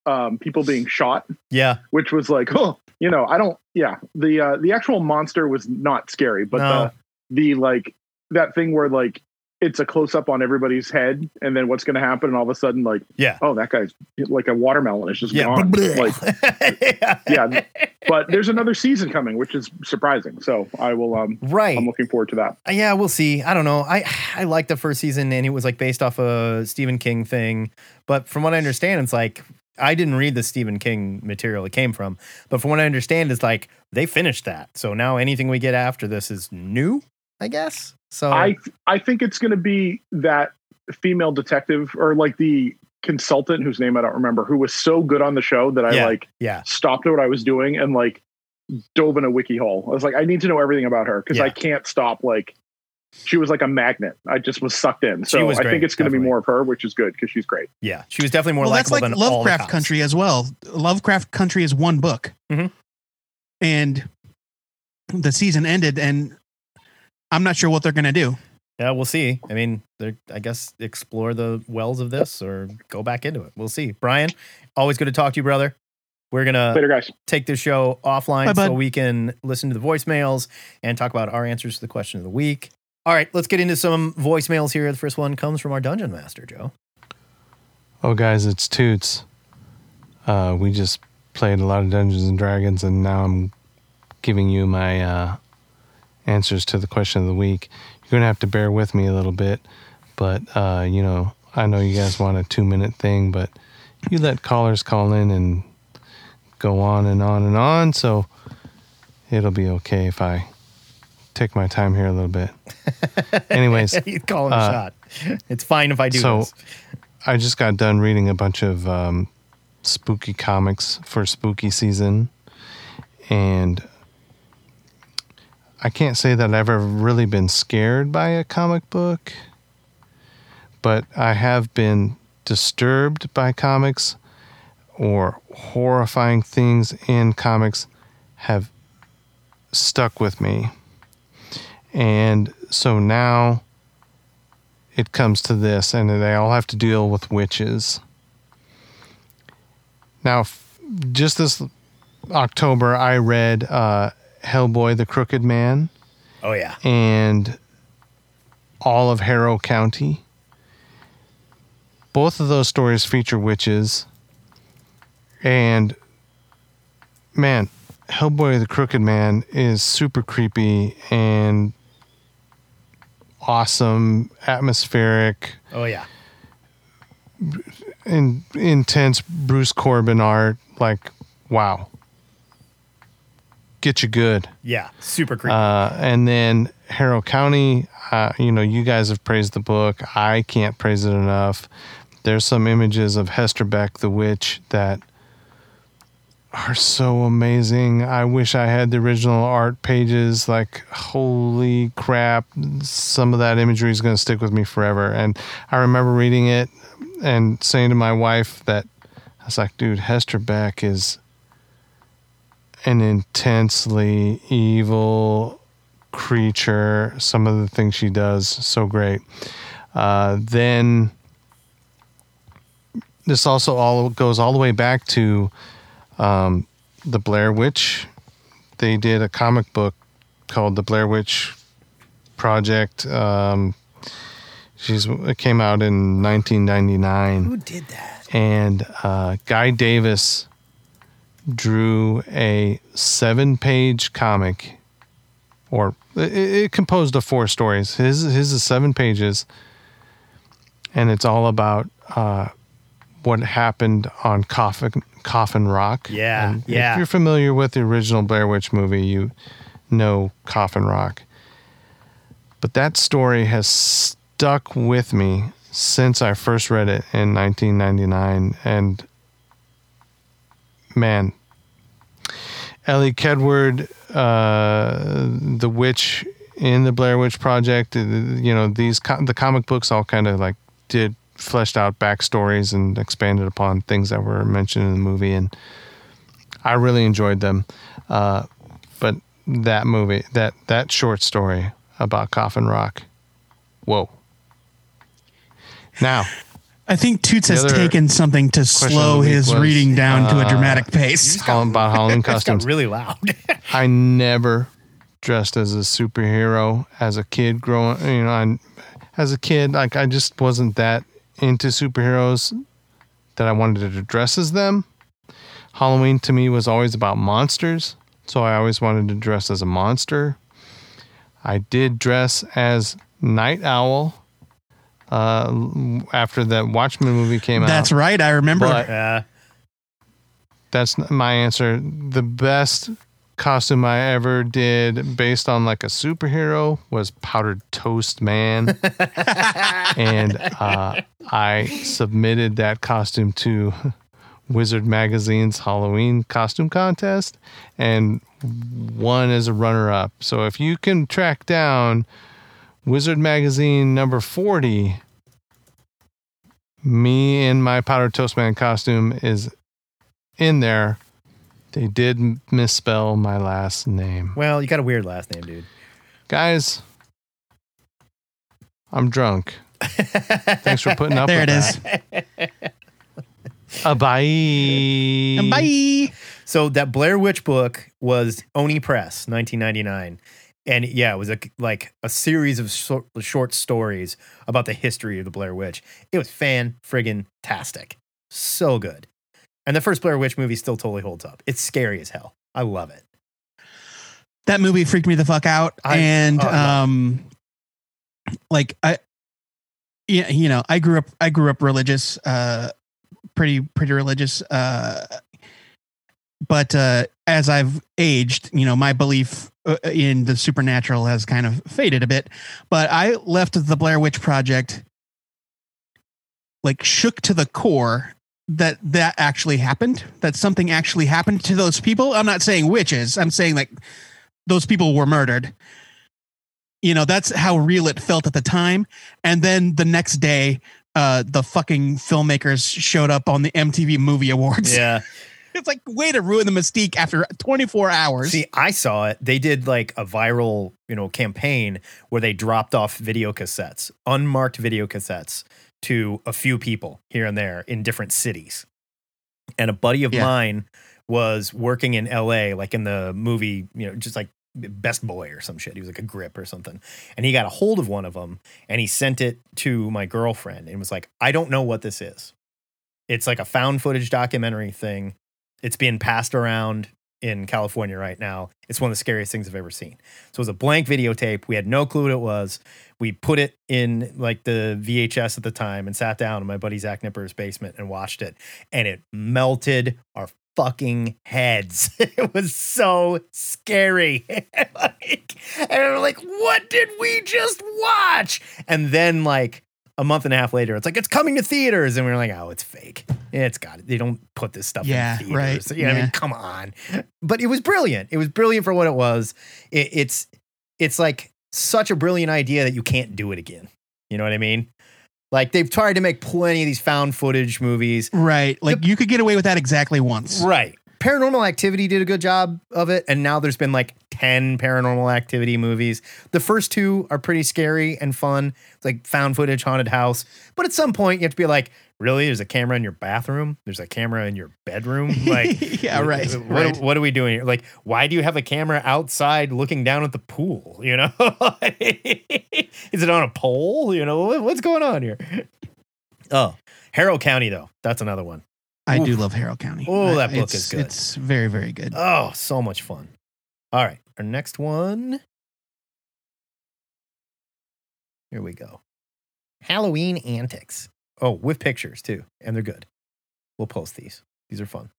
um people being shot, yeah, which was like, oh, you know, I don't, yeah, the uh the actual monster was not scary, but no. the the like that thing where like it's a close up on everybody's head, and then what's going to happen, and all of a sudden, like, yeah, oh, that guy's like a watermelon is just yeah. gone. Like, yeah. yeah, but there's another season coming, which is surprising. So I will, um, right, I'm looking forward to that. Yeah, we'll see. I don't know. I I liked the first season, and it was like based off a Stephen King thing, but from what I understand, it's like, I didn't read the Stephen King material it came from, but from what I understand, it's like they finished that, so now anything we get after this is new, I guess. So I I think it's going to be that female detective, or like the consultant whose name I don't remember, who was so good on the show that I yeah, like yeah. stopped what I was doing and like dove in a wiki hole. I was like, I need to know everything about her because yeah. I can't stop. Like, she was like a magnet. I just was sucked in. So great, I think it's going to be more of her, which is good because she's great. Yeah, she was definitely more well, likable like than Lovecraft all the cops. Country as well. Lovecraft Country is one book, mm-hmm. and the season ended and. I'm not sure what they're going to do. Yeah, we'll see. I mean, I guess explore the wells of this or go back into it. We'll see. Brian, always good to talk to you, brother. We're going to take this show offline Bye, so bud. we can listen to the voicemails and talk about our answers to the question of the week. All right, let's get into some voicemails here. The first one comes from our Dungeon Master, Joe. Oh, guys, it's Toots. Uh, we just played a lot of Dungeons and Dragons, and now I'm giving you my... Uh, answers to the question of the week. You're going to have to bear with me a little bit, but, uh, you know, I know you guys want a two-minute thing, but you let callers call in and go on and on and on, so it'll be okay if I take my time here a little bit. Anyways. You call him uh, a shot. It's fine if I do so this. I just got done reading a bunch of um, spooky comics for spooky season, and... I can't say that I've ever really been scared by a comic book, but I have been disturbed by comics, or horrifying things in comics have stuck with me. And so now it comes to this, and they all have to deal with witches. Now, just this October, I read... Uh, Hellboy the Crooked Man. Oh, yeah. And all of Harrow County. Both of those stories feature witches. And, man, Hellboy the Crooked Man is super creepy and awesome, atmospheric. Oh, yeah. And intense Bruce Corbin art. Like, wow. Get you good. Yeah, super creepy. Uh, and then Harrow County, uh, you know, you guys have praised the book. I can't praise it enough. There's some images of Hester Beck, the witch, that are so amazing. I wish I had the original art pages. Like, holy crap. Some of that imagery is going to stick with me forever. And I remember reading it and saying to my wife that, I was like, dude, Hester Beck is... an intensely evil creature. Some of the things she does, so great. Uh, then this also all goes all the way back to um, the Blair Witch. They did a comic book called The Blair Witch Project. Um, She's it came out in nineteen ninety-nine. Who did that? And uh, Guy Davis drew a seven-page comic, or it, it composed of four stories. His his is seven pages, and it's all about uh, what happened on Coffin Coffin Rock. Yeah, and yeah. If you're familiar with the original Blair Witch movie, you know Coffin Rock. But that story has stuck with me since I first read it in nineteen ninety-nine. And man, Ellie Kedward, uh, the witch in the Blair Witch Project, you know, these com- the comic books all kind of like did fleshed out backstories and expanded upon things that were mentioned in the movie. And I really enjoyed them. Uh, but that movie, that, that short story about Coffin Rock. Whoa. Now, I think Toots has taken something to slow his was, reading down uh, to a dramatic pace. Got, about Halloween costumes. Got really loud. I never dressed as a superhero as a kid growing, you know, I, as a kid, like I just wasn't that into superheroes that I wanted to dress as them. Halloween to me was always about monsters, so I always wanted to dress as a monster. I did dress as Night Owl uh, after that Watchmen movie came out. That's right, I remember. But uh. That's my answer. The best costume I ever did based on like a superhero was Powdered Toast Man. And uh, I submitted that costume to Wizard Magazine's Halloween costume contest and one as a runner-up. So if you can track down Wizard Magazine number forty, me in my Powdered Toast Man costume is in there. They did misspell my last name. Well, you got a weird last name, dude. Guys, I'm drunk. Thanks for putting up there with that. There it is. Uh, bye. Uh, bye. So that Blair Witch book was Oni Press, nineteen ninety-nine. And yeah, it was a, like a series of short, short stories about the history of the Blair Witch. It was fan-friggin-tastic. So good. And the first Blair Witch movie still totally holds up. It's scary as hell. I love it. That movie freaked me the fuck out. I, and oh, um, no. like I, yeah, you know, I grew up, I grew up religious, uh, pretty, pretty religious, uh, but uh, as I've aged, you know, my belief in the supernatural has kind of faded a bit. But I left the Blair Witch Project like shook to the core that that actually happened, that something actually happened to those people. I'm not saying witches. I'm saying like those people were murdered. You know, that's how real it felt at the time. And then the next day, uh, the fucking filmmakers showed up on the M T V Movie Awards. Yeah. It's like way to ruin the mystique after twenty-four hours. See, I saw it. They did like a viral, you know, campaign where they dropped off video cassettes, unmarked video cassettes to a few people here and there in different cities. And a buddy of yeah. mine was working in L A, like in the movie, you know, just like Best Boy or some shit. He was like a grip or something. And he got a hold of one of them and he sent it to my girlfriend and was like, I don't know what this is. It's like a found footage documentary thing. It's being passed around in California right now. It's one of the scariest things I've ever seen. So it was a blank videotape. We had no clue what it was. We put it in like the V H S at the time and sat down in my buddy Zach Nipper's basement and watched it. And it melted our fucking heads. It was so scary. Like, and we were like, what did we just watch? And then like a month and a half later, it's like, it's coming to theaters. And we were like, oh, it's fake. It's got it. They don't put this stuff yeah, in theaters. Right. So, you know, yeah. I mean, come on. But it was brilliant. It was brilliant for what it was. It, it's, it's like such a brilliant idea that you can't do it again. You know what I mean? Like they've tried to make plenty of these found footage movies. Right. Like the, you could get away with that exactly once. Right. Paranormal Activity did a good job of it, and now there's been like ten Paranormal Activity movies. The first two are pretty scary and fun, like found footage, haunted house. But at some point, you have to be like, really? There's a camera in your bathroom? There's a camera in your bedroom? Like, yeah, right. What, right. What are we doing here? Like, why do you have a camera outside looking down at the pool? You know, is it on a pole? You know, what's going on here? Oh, Harrow County, though. That's another one. I Oof. do love Harrow County. Oh, that book it's, is good. It's very, very good. Oh, so much fun. All right. Our next one. Here we go. Halloween Antics. Oh, with pictures, too. And they're good. We'll post these. These are fun.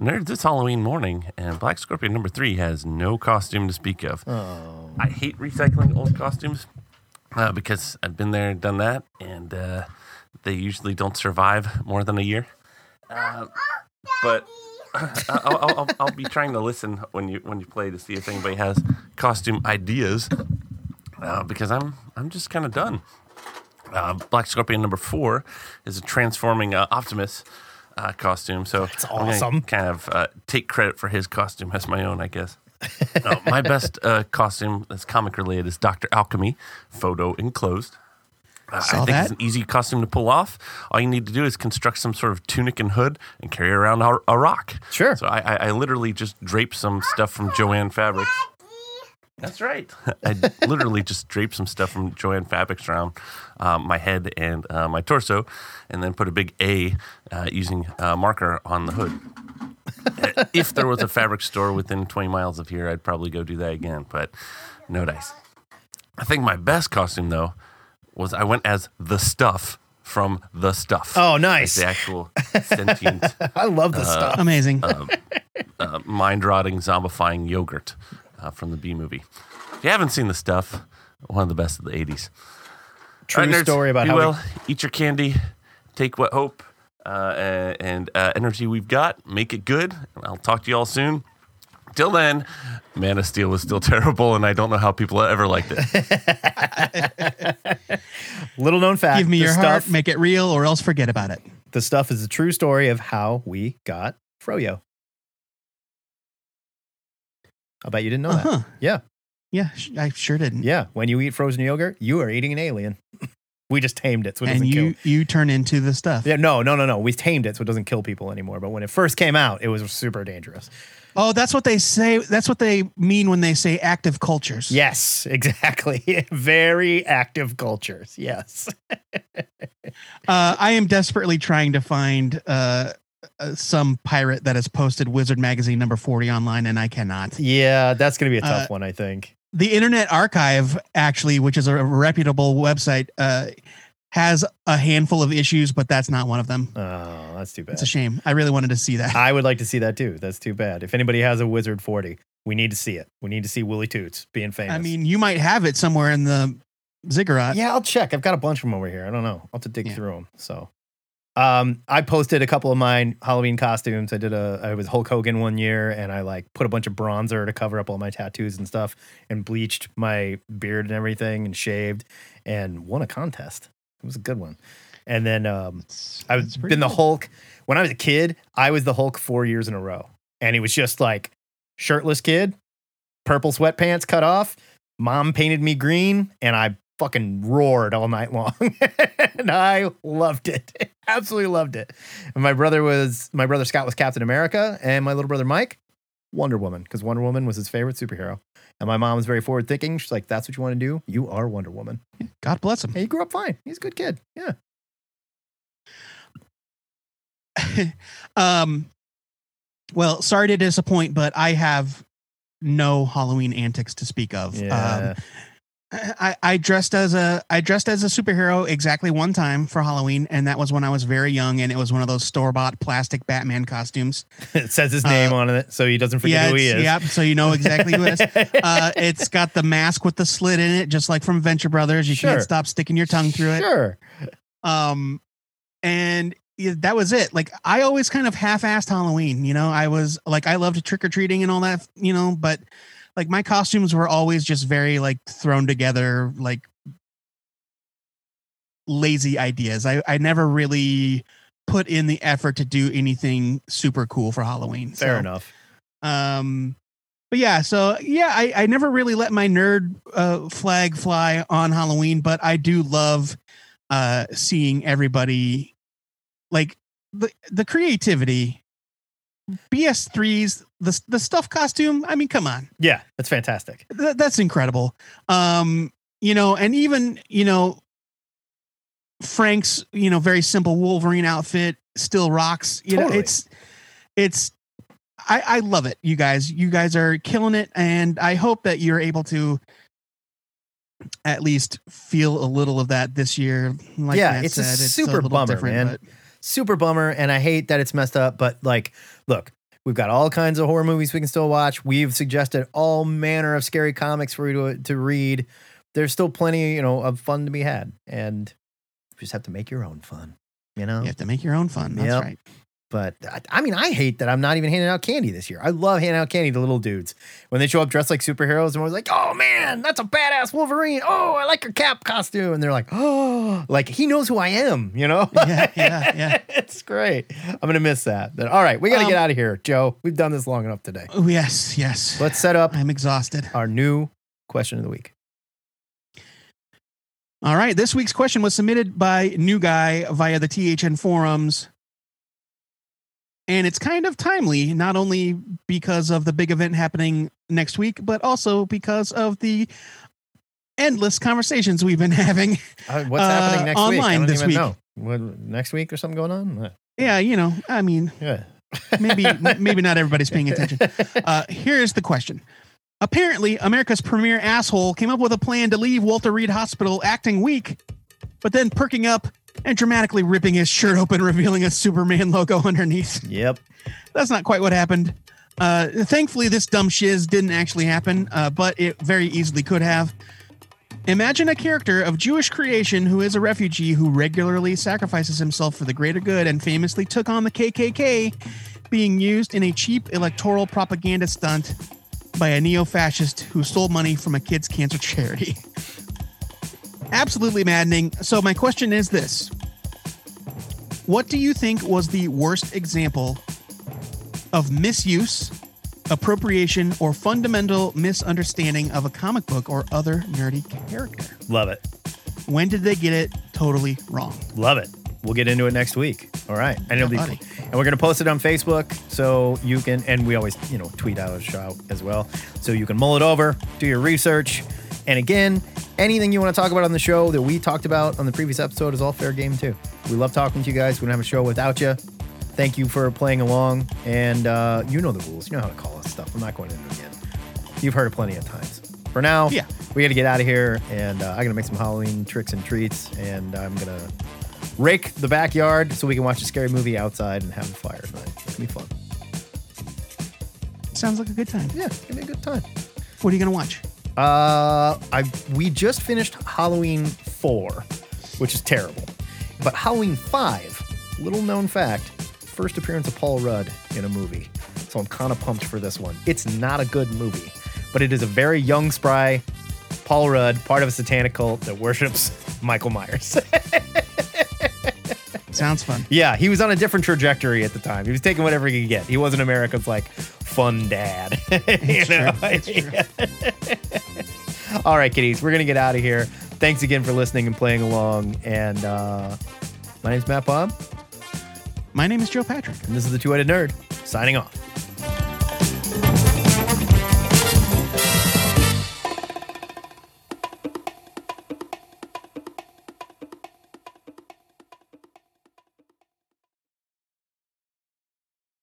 Nerds, it's Halloween morning, and Black Scorpion number three has no costume to speak of. Oh. I hate recycling old costumes uh, because I've been there and done that, and... uh They usually don't survive more than a year, uh, but I'll, I'll, I'll be trying to listen when you when you play to see if anybody has costume ideas, uh, because I'm I'm just kind of done. Uh, Black Scorpion number four is a transforming uh, Optimus uh, costume, so that's awesome. I'm kind of uh, take credit for his costume as my own, I guess. uh, my best uh, costume that's comic related is Doctor Alchemy, photo enclosed. Uh, I think that. It's an easy costume to pull off. All you need to do is construct some sort of tunic and hood and carry around a, a rock. Sure. So I, I, I literally just drape some stuff from Joanne Fabrics. That's right. I literally just drape some stuff from Joanne Fabrics around um, my head and uh, my torso, and then put a big A uh, using a marker on the hood. If there was a fabric store within twenty miles of here, I'd probably go do that again, but no dice. I think my best costume, though, was I went as The Stuff from The Stuff. Oh, nice. Like the actual sentient. I love The uh, Stuff. Amazing. Uh, uh, mind-rotting, zombifying yogurt uh, from the B-movie. If you haven't seen The Stuff, one of the best of the eighties. True right, nerds, story about how well, we... eat your candy, take what hope uh, and uh, energy we've got, make it good. I'll talk to you all soon. Till then, Man of Steel was still terrible, and I don't know how people ever liked it. Little known fact. Give me your stuff, heart, make it real, or else forget about it. The Stuff is the true story of how we got Froyo. I bet you didn't know uh-huh. that. Yeah. Yeah, I sure didn't. Yeah, when you eat frozen yogurt, you are eating an alien. We just tamed it, so it and doesn't you, kill. You turn into The Stuff. Yeah, no, no, no, no. We tamed it, so it doesn't kill people anymore. But when it first came out, it was super dangerous. Oh, that's what they say. That's what they mean when they say active cultures. Yes, exactly. Very active cultures. Yes. uh, I am desperately trying to find uh, some pirate that has posted Wizard Magazine number forty online, and I cannot. Yeah, that's going to be a tough uh, one, I think. The Internet Archive, actually, which is a reputable website, uh, has a handful of issues, but that's not one of them. Oh, that's too bad. It's a shame. I really wanted to see that. I would like to see that, too. That's too bad. If anybody has a Wizard forty, we need to see it. We need to see Willie Toots being famous. I mean, you might have it somewhere in the ziggurat. Yeah, I'll check. I've got a bunch of them over here. I don't know. I'll have to dig yeah. through them. So um, I posted a couple of mine Halloween costumes. I did a, I was Hulk Hogan one year, and I like put a bunch of bronzer to cover up all my tattoos and stuff, and bleached my beard and everything, and shaved, and won a contest. It was a good one. And then um, I've been the Hulk. When I was a kid, I was the Hulk four years in a row. And it was just like shirtless kid, purple sweatpants cut off. Mom painted me green, and I fucking roared all night long. And I loved it. Absolutely loved it. And my brother was, my brother Scott was Captain America, and my little brother Mike, Wonder Woman, because Wonder Woman was his favorite superhero. And my mom was very forward thinking. She's like, that's what you want to do? You are Wonder Woman. God bless him. And he grew up fine. He's a good kid. Yeah. um, well, sorry to disappoint, but I have no Halloween antics to speak of. Yeah. Um, I, I dressed as a I dressed as a superhero exactly one time for Halloween, and that was when I was very young, and it was one of those store-bought plastic Batman costumes. It says his name uh, on it, so he doesn't forget yeah, who he is. Yep, so you know exactly who it is. Uh, it's got the mask with the slit in it, just like from Venture Brothers. You sure. can't stop sticking your tongue through it. Sure. Um, and that was it. Like, I always kind of half-assed Halloween, you know? I was, like, I loved trick-or-treating and all that, you know, but... Like, my costumes were always just very, like, thrown together, like, lazy ideas. I, I never really... put in the effort to do anything super cool for Halloween. Fair so, enough. Um, but yeah, so yeah, I, I never really let my nerd uh, flag fly on Halloween, but I do love uh, seeing everybody, like the the creativity. B S three's the the stuffed costume. I mean, come on. Yeah, that's fantastic. Th- that's incredible. Um, you know, and even, you know, Frank's, you know, very simple Wolverine outfit still rocks. You totally. know, it's it's I, I love it. You guys, you guys are killing it. And I hope that you're able to at least feel a little of that this year. Like yeah, Matt it's said, a it's super a bummer, man. But, super bummer. And I hate that it's messed up, but like, look, we've got all kinds of horror movies we can still watch. We've suggested all manner of scary comics for you to, to read. There's still plenty, you know, of fun to be had, and you just have to make your own fun, you know, you have to make your own fun. That's yep. right. But I, I mean, I hate that I'm not even handing out candy this year. I love handing out candy to little dudes when they show up dressed like superheroes, and we're like, oh man, that's a badass Wolverine. Oh, I like your cap costume. And they're like, oh, like he knows who I am, you know? Yeah, yeah, yeah. It's great. I'm going to miss that. But, all right, we got to um, get out of here, Joe. We've done this long enough today. Oh, yes, yes. Let's set up. I'm exhausted. Our new question of the week. All right. This week's question was submitted by New Guy via the T H N forums. And it's kind of timely, not only because of the big event happening next week, but also because of the endless conversations we've been having. Uh, what's uh, happening next online week? Online this week. Know. What, next week or something going on? What? Yeah, you know, I mean, yeah. maybe maybe not everybody's paying attention. Uh, here's the question. Apparently, America's premier asshole came up with a plan to leave Walter Reed Hospital acting weak, but then perking up and dramatically ripping his shirt open, revealing a Superman logo underneath. Yep. That's not quite what happened. Uh, thankfully, this dumb shiz didn't actually happen, uh, but it very easily could have. Imagine a character of Jewish creation who is a refugee who regularly sacrifices himself for the greater good and famously took on the K K K, being used in a cheap electoral propaganda stunt by a neo-fascist who stole money from a kid's cancer charity. Absolutely maddening. So my question is this. What do you think was the worst example of misuse, appropriation, or fundamental misunderstanding of a comic book or other nerdy character? Love it. When did they get it totally wrong? Love it. We'll get into it next week. All right. And, it'll be fun. And we're going to post it on Facebook so you can, and we always, you know, tweet out a shout as well. So you can mull it over, do your research. And again, anything you want to talk about on the show that we talked about on the previous episode is all fair game, too. We love talking to you guys. We don't have a show without you. Thank you for playing along. And uh, you know the rules. You know how to call us stuff. I'm not going into it again. You've heard it plenty of times. For now, yeah. we got to get out of here. And uh, I'm going to make some Halloween tricks and treats. And I'm going to rake the backyard so we can watch a scary movie outside and have a fire tonight. It'll be fun. Sounds like a good time. Yeah, it's going to be a good time. What are you going to watch? Uh, I we just finished Halloween four, which is terrible. But Halloween five, little known fact, first appearance of Paul Rudd in a movie. So I'm kind of pumped for this one. It's not a good movie, but it is a very young, spry Paul Rudd, part of a satanic cult that worships Michael Myers. Sounds fun. Yeah, he was on a different trajectory at the time. He was taking whatever he could get. He wasn't America's, like, fun dad. It's you know? True. It's true. All right, kiddies, we're going to get out of here. Thanks again for listening and playing along. And uh, my name's Matt Bob. My name is Joe Patrick. And this is The Two-Headed Nerd, signing off.